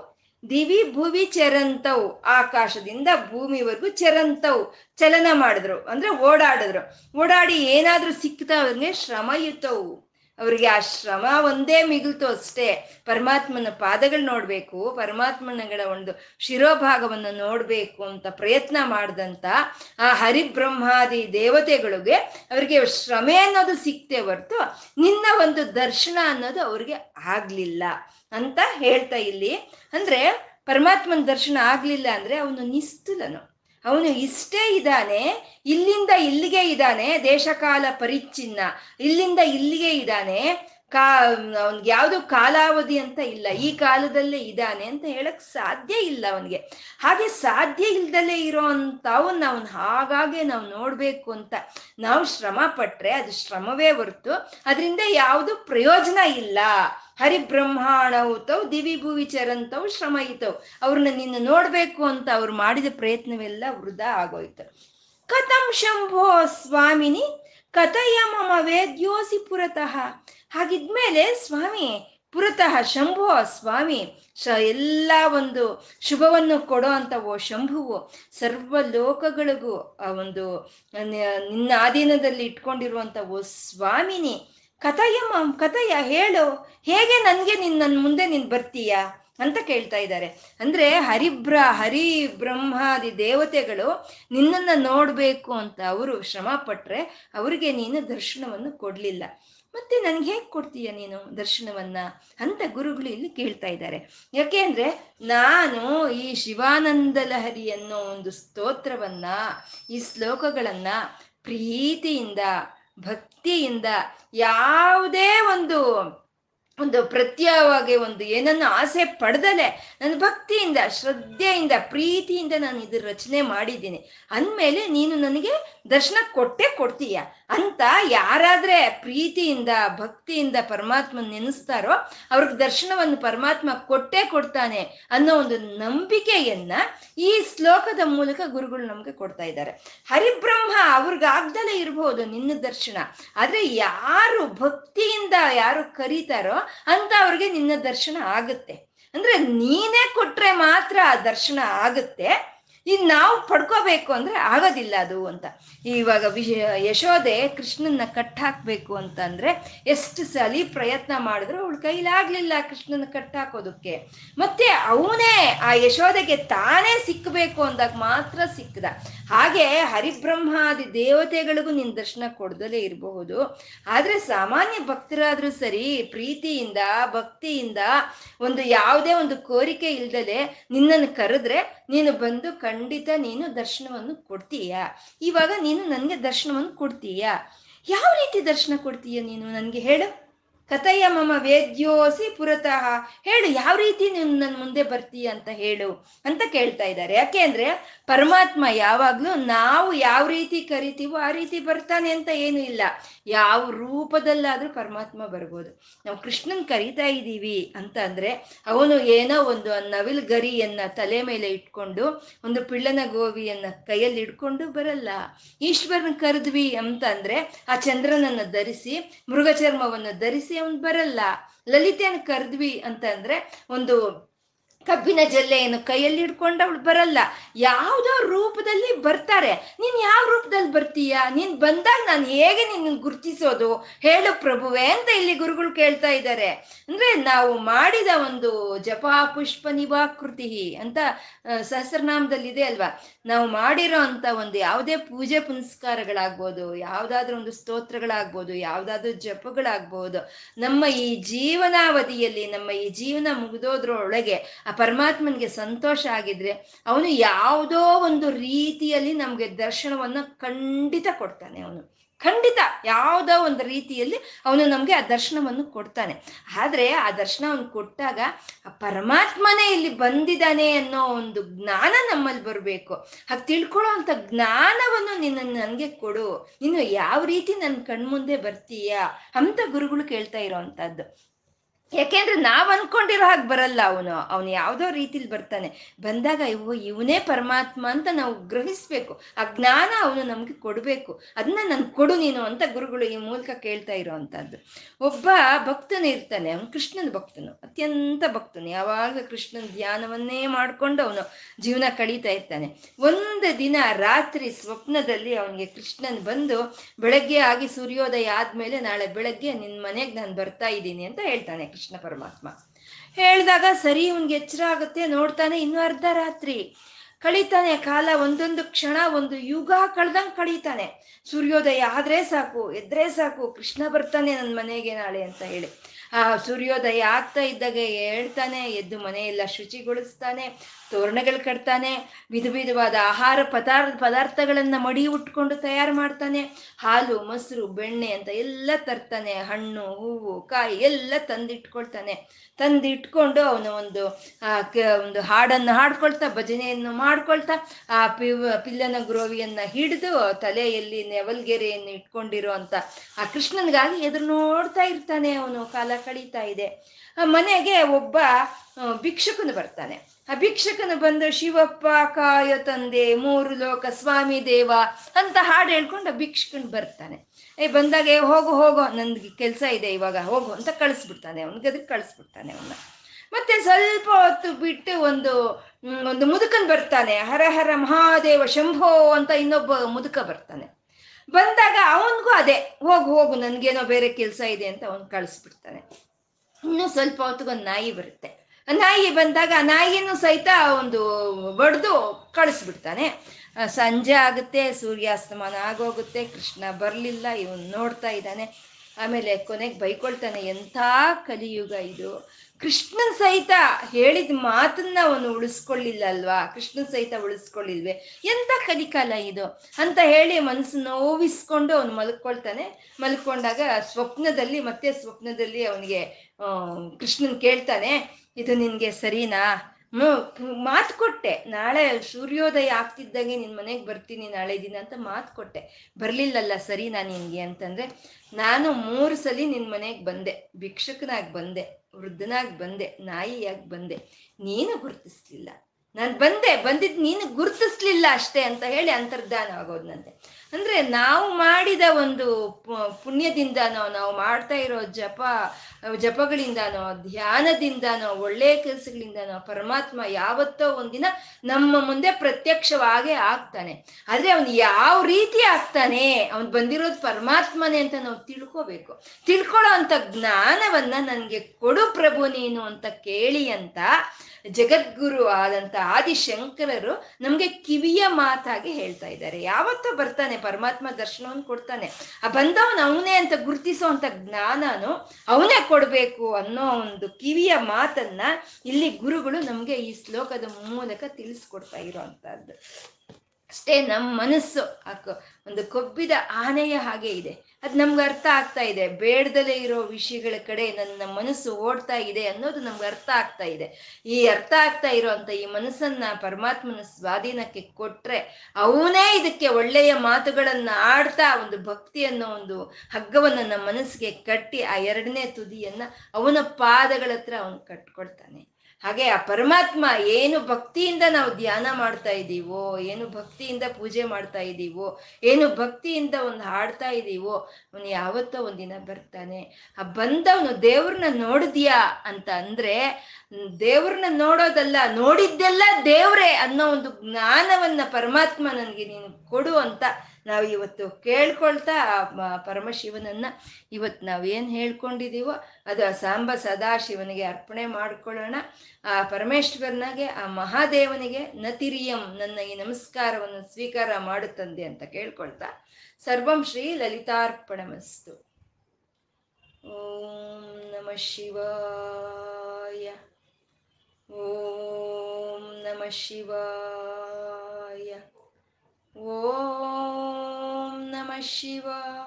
ದಿವಿ ಭುವಿ ಚರಂತವು, ಆಕಾಶದಿಂದ ಭೂಮಿವರೆಗೂ ಚರಂತವು ಚಲನ ಮಾಡಿದ್ರು ಅಂದ್ರೆ ಓಡಾಡಿದ್ರು. ಓಡಾಡಿ ಏನಾದ್ರೂ ಸಿಕ್ತ ಅವ್ರಿಗೆ ಶ್ರಮಯುತವು, ಅವರಿಗೆ ಆ ಶ್ರಮ ಒಂದೇ ಮಿಗಿಲ್ತು ಅಷ್ಟೇ. ಪರಮಾತ್ಮನ ಪಾದಗಳು ನೋಡಬೇಕು, ಪರಮಾತ್ಮನಗಳ ಒಂದು ಶಿರೋಭಾಗವನ್ನು ನೋಡಬೇಕು ಅಂತ ಪ್ರಯತ್ನ ಮಾಡಿದಂಥ ಆ ಹರಿಬ್ರಹ್ಮಾದಿ ದೇವತೆಗಳಿಗೆ ಅವರಿಗೆ ಶ್ರಮೆ ಅನ್ನೋದು ಸಿಕ್ತೇ ಹೊರತು ನಿನ್ನ ಒಂದು ದರ್ಶನ ಅನ್ನೋದು ಅವ್ರಿಗೆ ಆಗಲಿಲ್ಲ ಅಂತ ಹೇಳ್ತಾ ಇಲ್ಲಿ. ಅಂದರೆ ಪರಮಾತ್ಮನ ದರ್ಶನ ಆಗಲಿಲ್ಲ ಅಂದರೆ ಅವನು ನಿಸ್ತುಲನು, ಅವನು ಇಷ್ಟೇ ಇದ್ದಾನೆ, ಇಲ್ಲಿಂದ ಇಲ್ಲಿಗೆ ಇದ್ದಾನೆ, ದೇಶಕಾಲ ಪರಿಚ್ಛಿನ್ನ, ಇಲ್ಲಿಂದ ಇಲ್ಲಿಗೆ ಇದ್ದಾನೆ, ಕಾ ಅವನಿಗೆ ಯಾವುದು ಕಾಲಾವಧಿ ಅಂತ ಇಲ್ಲ, ಈ ಕಾಲದಲ್ಲೇ ಇದ್ದಾನೆ ಅಂತ ಹೇಳಕ್ ಸಾಧ್ಯ ಇಲ್ಲ ಅವನಿಗೆ. ಹಾಗೆ ಸಾಧ್ಯ ಇಲ್ದಲೇ ಇರೋ ಅಂಥವನ್ನ ಅವನು ಹಾಗಾಗೆ ನಾವು ನೋಡಬೇಕು ಅಂತ ನಾವು ಶ್ರಮ ಪಟ್ಟರೆ ಅದು ಶ್ರಮವೇ ಹೊರತು ಅದರಿಂದ ಯಾವುದು ಪ್ರಯೋಜನ ಇಲ್ಲ. ಹರಿಬ್ರಹ್ಮಾಣವುತವು ದಿವಿ ಭುವಿ ಚರಂತವು ಶ್ರಮಯಿತವು, ಅವ್ರನ್ನ ನಿನ್ನ ನೋಡಬೇಕು ಅಂತ ಅವ್ರು ಮಾಡಿದ ಪ್ರಯತ್ನವೆಲ್ಲ ವೃಧಾ ಆಗೋಯ್ತು. ಕಥಂ ಶಂಭೋ ಸ್ವಾಮಿನಿ ಕಥಯ ಮಮ ವೇದ್ಯೋಸಿ ಪುರತಃ. ಹಾಗಿದ್ಮೇಲೆ ಸ್ವಾಮಿ ಪುರತಃ ಶಂಭೋ ಸ್ವಾಮಿ, ಶ ಎಲ್ಲ ಒಂದು ಶುಭವನ್ನು ಕೊಡೋ ಅಂಥವೋ ಶಂಭುವು, ಸರ್ವ ಲೋಕಗಳಿಗೂ ಆ ಒಂದು ನಿನ್ನ ಅಧೀನದಲ್ಲಿ ಇಟ್ಕೊಂಡಿರುವಂಥವೋ ಸ್ವಾಮಿನಿ, ಕಥಯ ಮಾಮ್ ಕಥಯ, ಹೇಳು ಹೇಗೆ ನನಗೆ ನಿನ್ನ ಮುಂದೆ ನೀನು ಬರ್ತೀಯಾ ಅಂತ ಕೇಳ್ತಾ ಇದ್ದಾರೆ. ಅಂದರೆ ಹರಿಬ್ರ ಹರಿ ಬ್ರಹ್ಮಾದಿ ದೇವತೆಗಳು ನಿನ್ನನ್ನು ನೋಡಬೇಕು ಅಂತ ಅವರು ಶ್ರಮ ಪಟ್ಟರೆ ಅವರಿಗೆ ನೀನು ದರ್ಶನವನ್ನು ಕೊಡಲಿಲ್ಲ, ಮತ್ತೆ ನನಗೆ ಹೇಗೆ ಕೊಡ್ತೀಯ ನೀನು ದರ್ಶನವನ್ನ ಅಂತ ಗುರುಗಳು ಇಲ್ಲಿ ಕೇಳ್ತಾ ಇದ್ದಾರೆ. ಯಾಕೆ ಅಂದರೆ ನಾನು ಈ ಶಿವಾನಂದ ಲಹರಿ ಅನ್ನೋ ಒಂದು ಸ್ತೋತ್ರವನ್ನ, ಈ ಶ್ಲೋಕಗಳನ್ನ ಪ್ರೀತಿಯಿಂದ ಭಕ್ತಿಯಿಂದ ಯಾವುದೇ ಒಂದು ಒಂದು ಪ್ರತ್ಯೇಕವಾಗಿ ಒಂದು ಏನನ್ನು ಆಸೆ ಪಡೆದಲೆ ನನ್ನ ಭಕ್ತಿಯಿಂದ ಶ್ರದ್ಧೆಯಿಂದ ಪ್ರೀತಿಯಿಂದ ನಾನು ಇದು ರಚನೆ ಮಾಡಿದ್ದೀನಿ ಅಂದಮೇಲೆ ನೀನು ನನಗೆ ದರ್ಶನ ಕೊಟ್ಟೇ ಕೊಡ್ತೀಯ ಅಂತ ಯಾರಾದ್ರೆ ಪ್ರೀತಿಯಿಂದ ಭಕ್ತಿಯಿಂದ ಪರಮಾತ್ಮನ್ ನೆನೆಸ್ತಾರೋ ಅವ್ರಿಗೆ ದರ್ಶನವನ್ನು ಪರಮಾತ್ಮ ಕೊಟ್ಟೇ ಕೊಡ್ತಾನೆ ಅನ್ನೋ ಒಂದು ನಂಬಿಕೆಯನ್ನ ಈ ಶ್ಲೋಕದ ಮೂಲಕ ಗುರುಗಳು ನಮ್ಗೆ ಕೊಡ್ತಾ ಇದ್ದಾರೆ. ಹರಿಬ್ರಹ್ಮ ಅವ್ರಿಗಾಗ್ದಲೇ ಇರಬಹುದು ನಿನ್ನ ದರ್ಶನ, ಆದ್ರೆ ಯಾರು ಭಕ್ತಿಯಿಂದ ಯಾರು ಕರೀತಾರೋ ಅಂತ ಅವ್ರಿಗೆ ನಿನ್ನ ದರ್ಶನ ಆಗುತ್ತೆ. ಅಂದ್ರೆ ನೀನೇ ಕೊಟ್ರೆ ಮಾತ್ರ ಆ ದರ್ಶನ ಆಗುತ್ತೆ, ಇನ್ ನಾವು ಪಡ್ಕೋಬೇಕು ಅಂದ್ರೆ ಆಗೋದಿಲ್ಲ ಅದು ಅಂತ. ಇವಾಗ ವಿಶ ಯಶೋದೆ ಕೃಷ್ಣನ್ನ ಕಟ್ಟಾಕ್ಬೇಕು ಅಂತ ಅಂದ್ರೆ ಎಷ್ಟು ಸಲಿ ಪ್ರಯತ್ನ ಮಾಡಿದ್ರು ಅವಳ ಕೈಲಾಗ್ಲಿಲ್ಲ ಕೃಷ್ಣನ ಕಟ್ಟಾಕೋದಕ್ಕೆ. ಮತ್ತೆ ಅವನೇ ಆ ಯಶೋದೆಗೆ ತಾನೇ ಸಿಕ್ಕಬೇಕು ಅಂದಾಗ ಮಾತ್ರ ಸಿಕ್ಕದ. ಹಾಗೆ ಹರಿಬ್ರಹ್ಮಾದಿ ದೇವತೆಗಳಿಗೂ ನಿನ್ನ ದರ್ಶನ ಕೊಡದಲೇ ಇರಬಹುದು, ಆದ್ರೆ ಸಾಮಾನ್ಯ ಭಕ್ತರಾದ್ರೂ ಸರಿ ಪ್ರೀತಿಯಿಂದ ಭಕ್ತಿಯಿಂದ ಒಂದು ಯಾವುದೇ ಒಂದು ಕೋರಿಕೆ ಇಲ್ದಲೆ ನಿನ್ನನ್ನು ಕರೆದ್ರೆ ನೀನು ಬಂದು ಖಂಡಿತ ನೀನು ದರ್ಶನವನ್ನು ಕೊಡ್ತೀಯಾ, ಇವಾಗ ನೀನು ನನಗೆ ದರ್ಶನವನ್ನು ಕೊಡ್ತೀಯಾ, ಯಾವ ರೀತಿ ದರ್ಶನ ಕೊಡ್ತೀಯ ನೀನು ನನಗೆ ಹೇಳು. ಕಥೆಯ ಮಮ ವೇದ್ಯೋಸಿ ಪುರತಃ, ಹೇಳು ಯಾವ ರೀತಿ ನೀನು ನನ್ನ ಮುಂದೆ ಬರ್ತೀಯ ಅಂತ ಹೇಳು ಅಂತ ಕೇಳ್ತಾ ಇದ್ದಾರೆ. ಯಾಕೆ ಅಂದ್ರೆ ಪರಮಾತ್ಮ ಯಾವಾಗ್ಲೂ ನಾವು ಯಾವ ರೀತಿ ಕರಿತೀವೋ ಆ ರೀತಿ ಬರ್ತಾನೆ ಅಂತ ಏನು ಇಲ್ಲ, ಯಾವ ರೂಪದಲ್ಲಾದ್ರೂ ಪರಮಾತ್ಮ ಬರ್ಬೋದು. ನಾವು ಕೃಷ್ಣನ್ ಕರಿತಾ ಇದ್ದೀವಿ ಅಂತ ಅಂದ್ರೆ ಅವನು ಏನೋ ಒಂದು ನವಿಲ್ ಗರಿಯನ್ನ ತಲೆ ಮೇಲೆ ಇಟ್ಕೊಂಡು ಒಂದು ಪಿಳ್ಳನ ಗೋವಿಯನ್ನ ಕೈಯಲ್ಲಿ ಇಟ್ಕೊಂಡು ಬರಲ್ಲ. ಈಶ್ವರನ್ ಕರೆದ್ವಿ ಅಂತ ಅಂದ್ರೆ ಆ ಚಂದ್ರನನ್ನ ಧರಿಸಿ ಮೃಗ ಚರ್ಮವನ್ನು ಧರಿಸಿ ಅವನು ಬರಲ್ಲ. ಲಲಿತೆಯನ್ನು ಕರೆದ್ವಿ ಅಂತ ಅಂದ್ರೆ ಒಂದು ಕಬ್ಬಿನ ಜಲ್ಲೆಯನ್ನು ಕೈಯಲ್ಲಿ ಹಿಡ್ಕೊಂಡು ಅವಳು ಬರಲ್ಲ. ಯಾವುದೋ ರೂಪದಲ್ಲಿ ಬರ್ತಾರೆ. ನೀನ್ ಯಾವ ರೂಪದಲ್ಲಿ ಬರ್ತೀಯಾ, ನೀನ್ ಬಂದಾಗ ನಾನು ಹೇಗೆ ನಿನ್ನ ಗುರುತಿಸೋದು ಹೇಳು ಪ್ರಭುವೆ ಅಂತ ಇಲ್ಲಿ ಗುರುಗಳು ಕೇಳ್ತಾ ಇದ್ದಾರೆ. ಅಂದ್ರೆ ನಾವು ಮಾಡಿದ ಒಂದು ಜಪ ಪುಷ್ಪ ನಿವಾಕೃತಿ ಅಂತ ಸಹಸ್ರನಾಮದಲ್ಲಿದೆ ಅಲ್ವಾ, ನಾವು ಮಾಡಿರೋ ಅಂತ ಒಂದು ಯಾವುದೇ ಪೂಜೆ ಪುನಸ್ಕಾರಗಳಾಗ್ಬೋದು, ಯಾವುದಾದ್ರೂ ಒಂದು ಸ್ತೋತ್ರಗಳಾಗ್ಬೋದು, ಯಾವುದಾದ್ರೂ ಜಪಗಳಾಗ್ಬೋದು, ನಮ್ಮ ಈ ಜೀವನಾವಧಿಯಲ್ಲಿ ನಮ್ಮ ಈ ಜೀವನ ಮುಗಿದೋದ್ರೊಳಗೆ ಆ ಪರಮಾತ್ಮನಿಗೆ ಸಂತೋಷ ಆಗಿದ್ರೆ ಅವನು ಯಾವುದೋ ಒಂದು ರೀತಿಯಲ್ಲಿ ನಮ್ಗೆ ದರ್ಶನವನ್ನ ಖಂಡಿತ ಕೊಡ್ತಾನೆ. ಅವನು ಖಂಡಿತ ಯಾವುದೋ ಒಂದು ರೀತಿಯಲ್ಲಿ ಅವನು ನಮ್ಗೆ ಆ ದರ್ಶನವನ್ನು ಕೊಡ್ತಾನೆ. ಆದ್ರೆ ಆ ದರ್ಶನ ಅವನು ಕೊಟ್ಟಾಗ ಆ ಪರಮಾತ್ಮನೇ ಇಲ್ಲಿ ಬಂದಿದ್ದಾನೆ ಅನ್ನೋ ಒಂದು ಜ್ಞಾನ ನಮ್ಮಲ್ಲಿ ಬರಬೇಕು. ಹಾಗೆ ತಿಳ್ಕೊಳ್ಳೋ ಅಂತ ಜ್ಞಾನವನ್ನು ನಿನ್ನ ನನಗೆ ಕೊಡು, ನೀನು ಯಾವ ರೀತಿ ನನ್ನ ಕಣ್ಮುಂದೆ ಬರ್ತೀಯಾ ಅಂತ ಗುರುಗಳು ಕೇಳ್ತಾ ಇರೋವಂಥದ್ದು. ಯಾಕೆಂದ್ರೆ ನಾವ್ ಅನ್ಕೊಂಡಿರೋ ಹಾಗೆ ಬರಲ್ಲ ಅವನು, ಅವನು ಯಾವುದೋ ರೀತಿಲಿ ಬರ್ತಾನೆ. ಬಂದಾಗ ಇವು ಇವನೇ ಪರಮಾತ್ಮ ಅಂತ ನಾವು ಗ್ರಹಿಸ್ಬೇಕು, ಆ ಜ್ಞಾನ ಅವನು ನಮ್ಗೆ ಕೊಡ್ಬೇಕು. ಅದನ್ನ ನನ್ ಕೊಡು ನೀನು ಅಂತ ಗುರುಗಳು ಈ ಮೂಲಕ ಕೇಳ್ತಾ ಇರೋವಂಥದ್ದು. ಒಬ್ಬ ಭಕ್ತನು ಇರ್ತಾನೆ, ಅವನು ಕೃಷ್ಣನ ಭಕ್ತನು, ಅತ್ಯಂತ ಭಕ್ತನು, ಯಾವಾಗ ಕೃಷ್ಣನ ಧ್ಯಾನವನ್ನೇ ಮಾಡ್ಕೊಂಡು ಅವನು ಜೀವನ ಕಳೀತಾ ಇರ್ತಾನೆ. ಒಂದು ದಿನ ರಾತ್ರಿ ಸ್ವಪ್ನದಲ್ಲಿ ಅವನಿಗೆ ಕೃಷ್ಣನ್ ಬಂದು ಬೆಳಗ್ಗೆ ಆಗಿ ಸೂರ್ಯೋದಯ ಆದ್ಮೇಲೆ ನಾಳೆ ಬೆಳಗ್ಗೆ ನಿನ್ ಮನೆಗೆ ನಾನು ಬರ್ತಾ ಇದ್ದೀನಿ ಅಂತ ಹೇಳ್ತಾನೆ ಕೃಷ್ಣ ಪರಮಾತ್ಮ. ಹೇಳಿದಾಗ ಸರಿ ಇವನ್ಗೆ ಎಚ್ಚರ ಆಗುತ್ತೆ, ನೋಡ್ತಾನೆ ಇನ್ನು ಅರ್ಧ ರಾತ್ರಿ ಕಳೀತಾನೆ. ಕಾಲ ಒಂದೊಂದು ಕ್ಷಣ ಒಂದು ಯುಗ ಕಳ್ದಂಗ್ ಕಳೀತಾನೆ. ಸೂರ್ಯೋದಯ ಆದ್ರೆ ಸಾಕು, ಎದ್ರೆ ಸಾಕು, ಕೃಷ್ಣ ಬರ್ತಾನೆ ನನ್ನ ಮನೆಗೆ ನಾಳೆ ಅಂತ ಹೇಳಿ ಆ ಸೂರ್ಯೋದಯ ಆಗ್ತಾ ಇದ್ದಾಗ ಹೇಳ್ತಾನೆ, ಎದ್ದು ಮನೆಯೆಲ್ಲ ಶುಚಿಗೊಳಿಸ್ತಾನೆ, ತೋರಣಗಳು ಕಟ್ತಾನೆ, ವಿಧ ವಿಧವಾದ ಆಹಾರ ಪದಾರ್ಥ ಪದಾರ್ಥಗಳನ್ನ ಮಡಿ ಉಟ್ಕೊಂಡು ತಯಾರು ಮಾಡ್ತಾನೆ. ಹಾಲು ಮೊಸರು ಬೆಣ್ಣೆ ಅಂತ ಎಲ್ಲ ತರ್ತಾನೆ, ಹಣ್ಣು ಹೂವು ಕಾಯಿ ಎಲ್ಲ ತಂದಿಟ್ಕೊಳ್ತಾನೆ. ತಂದಿಟ್ಕೊಂಡು ಅವನು ಒಂದು ಆ ಒಂದು ಹಾಡನ್ನು ಹಾಡ್ಕೊಳ್ತಾ ಭಜನೆಯನ್ನು ಮಾಡ್ಕೊಳ್ತಾ ಆ ಪಿ ಪಿಲ್ಲನ ಗ್ರೋವಿಯನ್ನ ಹಿಡಿದು ತಲೆಯಲ್ಲಿ ನೆವಲ್ಗೆರೆಯನ್ನು ಇಟ್ಕೊಂಡಿರೋ ಅಂತ ಆ ಕೃಷ್ಣನ್ಗಾಗಿ ಎದುರು ನೋಡ್ತಾ ಇರ್ತಾನೆ. ಅವನು ಕಾಲ ಕಳೀತಾ ಇದೆ. ಆ ಮನೆಗೆ ಒಬ್ಬ ಭಿಕ್ಷಕನು ಬರ್ತಾನೆ. ಆ ಭಿಕ್ಷಕನು ಬಂದು ಶಿವಪ್ಪ ಕಾಯೋ ತಂದೆ ಮೂರು ಲೋಕ ಸ್ವಾಮಿ ದೇವ ಅಂತ ಹಾಡು ಹೇಳ್ಕೊಂಡು ಆ ಭಿಕ್ಷಕನು ಬರ್ತಾನೆ. ಏ ಬಂದಾಗೆ ಹೋಗು ಹೋಗೋ ನನ್ಗೆ ಕೆಲಸ ಇದೆ ಇವಾಗ ಹೋಗು ಅಂತ ಕಳಿಸ್ಬಿಡ್ತಾನೆ. ಅವನಿಗದ್ರ ಕಳಿಸ್ಬಿಡ್ತಾನೆ ಅವನ್ನ. ಮತ್ತೆ ಸ್ವಲ್ಪ ಹೊತ್ತು ಬಿಟ್ಟು ಒಂದು ಒಂದು ಮುದುಕನ್ ಬರ್ತಾನೆ. ಹರ ಹರ ಮಹಾದೇವ ಶಂಭೋ ಅಂತ ಇನ್ನೊಬ್ಬ ಮುದುಕ ಬರ್ತಾನೆ. ಬಂದಾಗ ಅವನಿಗೂ ಅದೇ ಹೋಗು ಹೋಗು ನನ್ಗೇನೋ ಬೇರೆ ಕೆಲಸ ಇದೆ ಅಂತ ಅವನು ಕಳಿಸ್ಬಿಡ್ತಾನೆ. ಇನ್ನು ಸ್ವಲ್ಪ ಹೊತ್ತಿಗೊಂದು ನಾಯಿ ಬರುತ್ತೆ. ನಾಯಿ ಬಂದಾಗ ನಾಯಿನೂ ಸಹಿತ ಒಂದು ಬಡ್ದು ಕಳಿಸ್ಬಿಡ್ತಾನೆ. ಸಂಜೆ ಆಗುತ್ತೆ, ಸೂರ್ಯಾಸ್ತಮಾನ ಆಗೋಗುತ್ತೆ, ಕೃಷ್ಣ ಬರಲಿಲ್ಲ, ಇವನು ನೋಡ್ತಾ ಇದ್ದಾನೆ. ಆಮೇಲೆ ಕೊನೆಗೆ ಬೈಕೊಳ್ತಾನೆ, ಎಂಥ ಕಲಿಯುಗ ಇದು, ಕೃಷ್ಣನ್ ಸಹಿತ ಹೇಳಿದ ಮಾತನ್ನ ಅವನು ಉಳಿಸ್ಕೊಳ್ಳಿಲ್ಲ ಅಲ್ವಾ, ಕೃಷ್ಣನ್ ಸಹಿತ ಉಳಿಸ್ಕೊಳ್ಳಿಲ್ವೇ, ಎಂಥ ಕಲಿಕಾಲ ಇದು ಅಂತ ಹೇಳಿ ಮನಸ್ಸು ನೋವಿಸ್ಕೊಂಡು ಅವನು ಮಲ್ಕೊಳ್ತಾನೆ. ಮಲ್ಕೊಂಡಾಗ ಸ್ವಪ್ನದಲ್ಲಿ ಮತ್ತೆ ಸ್ವಪ್ನದಲ್ಲಿ ಅವನಿಗೆ ಕೃಷ್ಣನ್ ಕೇಳ್ತಾನೆ, ಇದು ನಿನಗೆ ಸರಿನಾ ಮಾತು ಕೊಟ್ಟೆ, ನಾಳೆ ಸೂರ್ಯೋದಯ ಆಗ್ತಿದ್ದಂಗೆ ನಿನ್ನ ಮನೆಗೆ ಬರ್ತೀನಿ ನಾಳೆ ದಿನ ಅಂತ ಮಾತು ಕೊಟ್ಟೆ. ಬರಲಿಲ್ಲಲ್ಲ ಸರಿ ನಾನು ನಿನಗೆ ಅಂತಂದರೆ, ನಾನು ಮೂರು ಸಲ ನಿನ್ನ ಮನೆಗೆ ಬಂದೆ, ಭಿಕ್ಷಕನಾಗಿ ಬಂದೆ, ವೃದ್ಧನಾಗಿ ಬಂದೆ, ನಾಯಿಯಾಗಿ ಬಂದೆ, ನೀನು ಗುರುತಿಸ್ಲಿಲ್ಲ. ನಾನು ಬಂದೆ, ಬಂದಿದ್ದು ನೀನು ಗುರುತಿಸ್ಲಿಲ್ಲ ಅಷ್ಟೇ ಅಂತ ಹೇಳಿ ಅಂತರ್ಧಾನ ಆಗೋದ್ನಂತೆ. ಅಂದರೆ ನಾವು ಮಾಡಿದ ಒಂದು ಪುಣ್ಯದಿಂದನೋ, ನಾವು ಮಾಡ್ತಾ ಇರೋ ಜಪ ಜಪಗಳಿಂದನೋ, ಧ್ಯಾನದಿಂದನೋ, ಒಳ್ಳೆಯ ಕೆಲಸಗಳಿಂದನೋ ಪರಮಾತ್ಮ ಯಾವತ್ತೋ ಒಂದಿನ ನಮ್ಮ ಮುಂದೆ ಪ್ರತ್ಯಕ್ಷವಾಗೇ ಆಗ್ತಾನೆ. ಆದರೆ ಅವನು ಯಾವ ರೀತಿ ಆಗ್ತಾನೆ, ಅವನು ಬಂದಿರೋದು ಪರಮಾತ್ಮನೇ ಅಂತ ನಾವು ತಿಳ್ಕೋಬೇಕು. ತಿಳ್ಕೊಳ್ಳೋ ಅಂಥ ಜ್ಞಾನವನ್ನು ನನಗೆ ಕೊಡು ಪ್ರಭು ನೀನು ಅಂತ ಕೇಳಿ ಅಂತ ಜಗದ್ಗುರು ಆದಂಥ ಆದಿಶಂಕರರು ನಮಗೆ ಕಿವಿಯ ಮಾತಾಗಿ ಹೇಳ್ತಾ ಇದ್ದಾರೆ. ಯಾವತ್ತೂ ಬರ್ತಾನೆ ಪರಮಾತ್ಮ, ದರ್ಶನವನ್ನು ಕೊಡ್ತಾನೆ. ಆ ಬಂದವನು ಅವನೇ ಅಂತ ಗುರುತಿಸೋ ಅಂಥ ಜ್ಞಾನನು ಅವನೇ ಕೊಡಬೇಕು ಅನ್ನೋ ಒಂದು ಕಿವಿಯ ಮಾತನ್ನ ಇಲ್ಲಿ ಗುರುಗಳು ನಮಗೆ ಈ ಶ್ಲೋಕದ ಮೂಲಕ ತಿಳಿಸ್ಕೊಡ್ತಾ ಇರೋ ಅಂಥದ್ದು. ಅಷ್ಟೇ ನಮ್ಮ ಮನಸ್ಸು ಆ ಒಂದು ಕೊಬ್ಬಿದ ಆನೆಯ ಹಾಗೆ ಇದೆ, ಅದು ನಮ್ಗೆ ಅರ್ಥ ಆಗ್ತಾ ಇದೆ. ಬೇಡದಲ್ಲೇ ಇರೋ ವಿಷಯಗಳ ಕಡೆ ನನ್ನ ಮನಸ್ಸು ಓಡ್ತಾ ಇದೆ ಅನ್ನೋದು ನಮ್ಗೆ ಅರ್ಥ ಆಗ್ತಾ ಇದೆ. ಈ ಅರ್ಥ ಆಗ್ತಾ ಇರೋಂಥ ಈ ಮನಸ್ಸನ್ನ ಪರಮಾತ್ಮನ ಸ್ವಾಧೀನಕ್ಕೆ ಕೊಟ್ರೆ ಅವನೇ ಇದಕ್ಕೆ ಒಳ್ಳೆಯ ಮಾತುಗಳನ್ನ ಆಡ್ತಾ ಒಂದು ಭಕ್ತಿ ಅನ್ನೋ ಒಂದು ಹಗ್ಗವನ್ನು ನಮ್ಮ ಮನಸ್ಸಿಗೆ ಕಟ್ಟಿ ಆ ಎರಡನೇ ತುದಿಯನ್ನ ಅವನ ಪಾದಗಳ ಹತ್ರ ಅವನು ಕಟ್ಕೊಳ್ತಾನೆ. ಹಾಗೆ ಆ ಪರಮಾತ್ಮ ಏನು ಭಕ್ತಿಯಿಂದ ನಾವು ಧ್ಯಾನ ಮಾಡ್ತಾ ಇದ್ದೀವೋ, ಏನು ಭಕ್ತಿಯಿಂದ ಪೂಜೆ ಮಾಡ್ತಾ ಇದ್ದೀವೋ, ಏನು ಭಕ್ತಿಯಿಂದ ಒಂದು ಹಾಡ್ತಾ ಇದ್ದೀವೋ, ಅವನು ಯಾವತ್ತೋ ಒಂದಿನ ಬರ್ತಾನೆ. ಆ ಬಂದವನು ದೇವ್ರನ್ನ ನೋಡಿದ್ಯಾ ಅಂತ ಅಂದರೆ, ದೇವ್ರನ್ನ ನೋಡೋದಲ್ಲ, ನೋಡಿದ್ದೆಲ್ಲ ದೇವ್ರೆ ಅನ್ನೋ ಒಂದು ಜ್ಞಾನವನ್ನು ಪರಮಾತ್ಮ ನನಗೆ ನೀನು ಕೊಡು ಅಂತ ನಾವು ಇವತ್ತು ಕೇಳ್ಕೊಳ್ತಾ ಪರಮಶಿವನನ್ನು ಇವತ್ತು ನಾವೇನು ಹೇಳ್ಕೊಂಡಿದ್ದೀವೋ ಅದು ಆ ಸಾಂಬ ಸದಾಶಿವನಿಗೆ ಅರ್ಪಣೆ ಮಾಡಿಕೊಳ್ಳೋಣ. ಆ ಪರಮೇಶ್ವರನಿಗೆ, ಆ ಮಹಾದೇವನಿಗೆ ನತಿರಿಯಂ ನನ್ನ ಈ ನಮಸ್ಕಾರವನ್ನು ಸ್ವೀಕಾರ ಮಾಡುತ್ತಂದೆ ಅಂತ ಕೇಳ್ಕೊಳ್ತಾ ಸರ್ವಂ ಶ್ರೀ ಲಲಿತಾರ್ಪಣಮಸ್ತು. ಓಂ ನಮಃ ಶಿವಾಯ. ಓಂ ನಮಃ ಶಿವಾಯ. ಓಂ ನಮಃ ಶಿವಾಯ.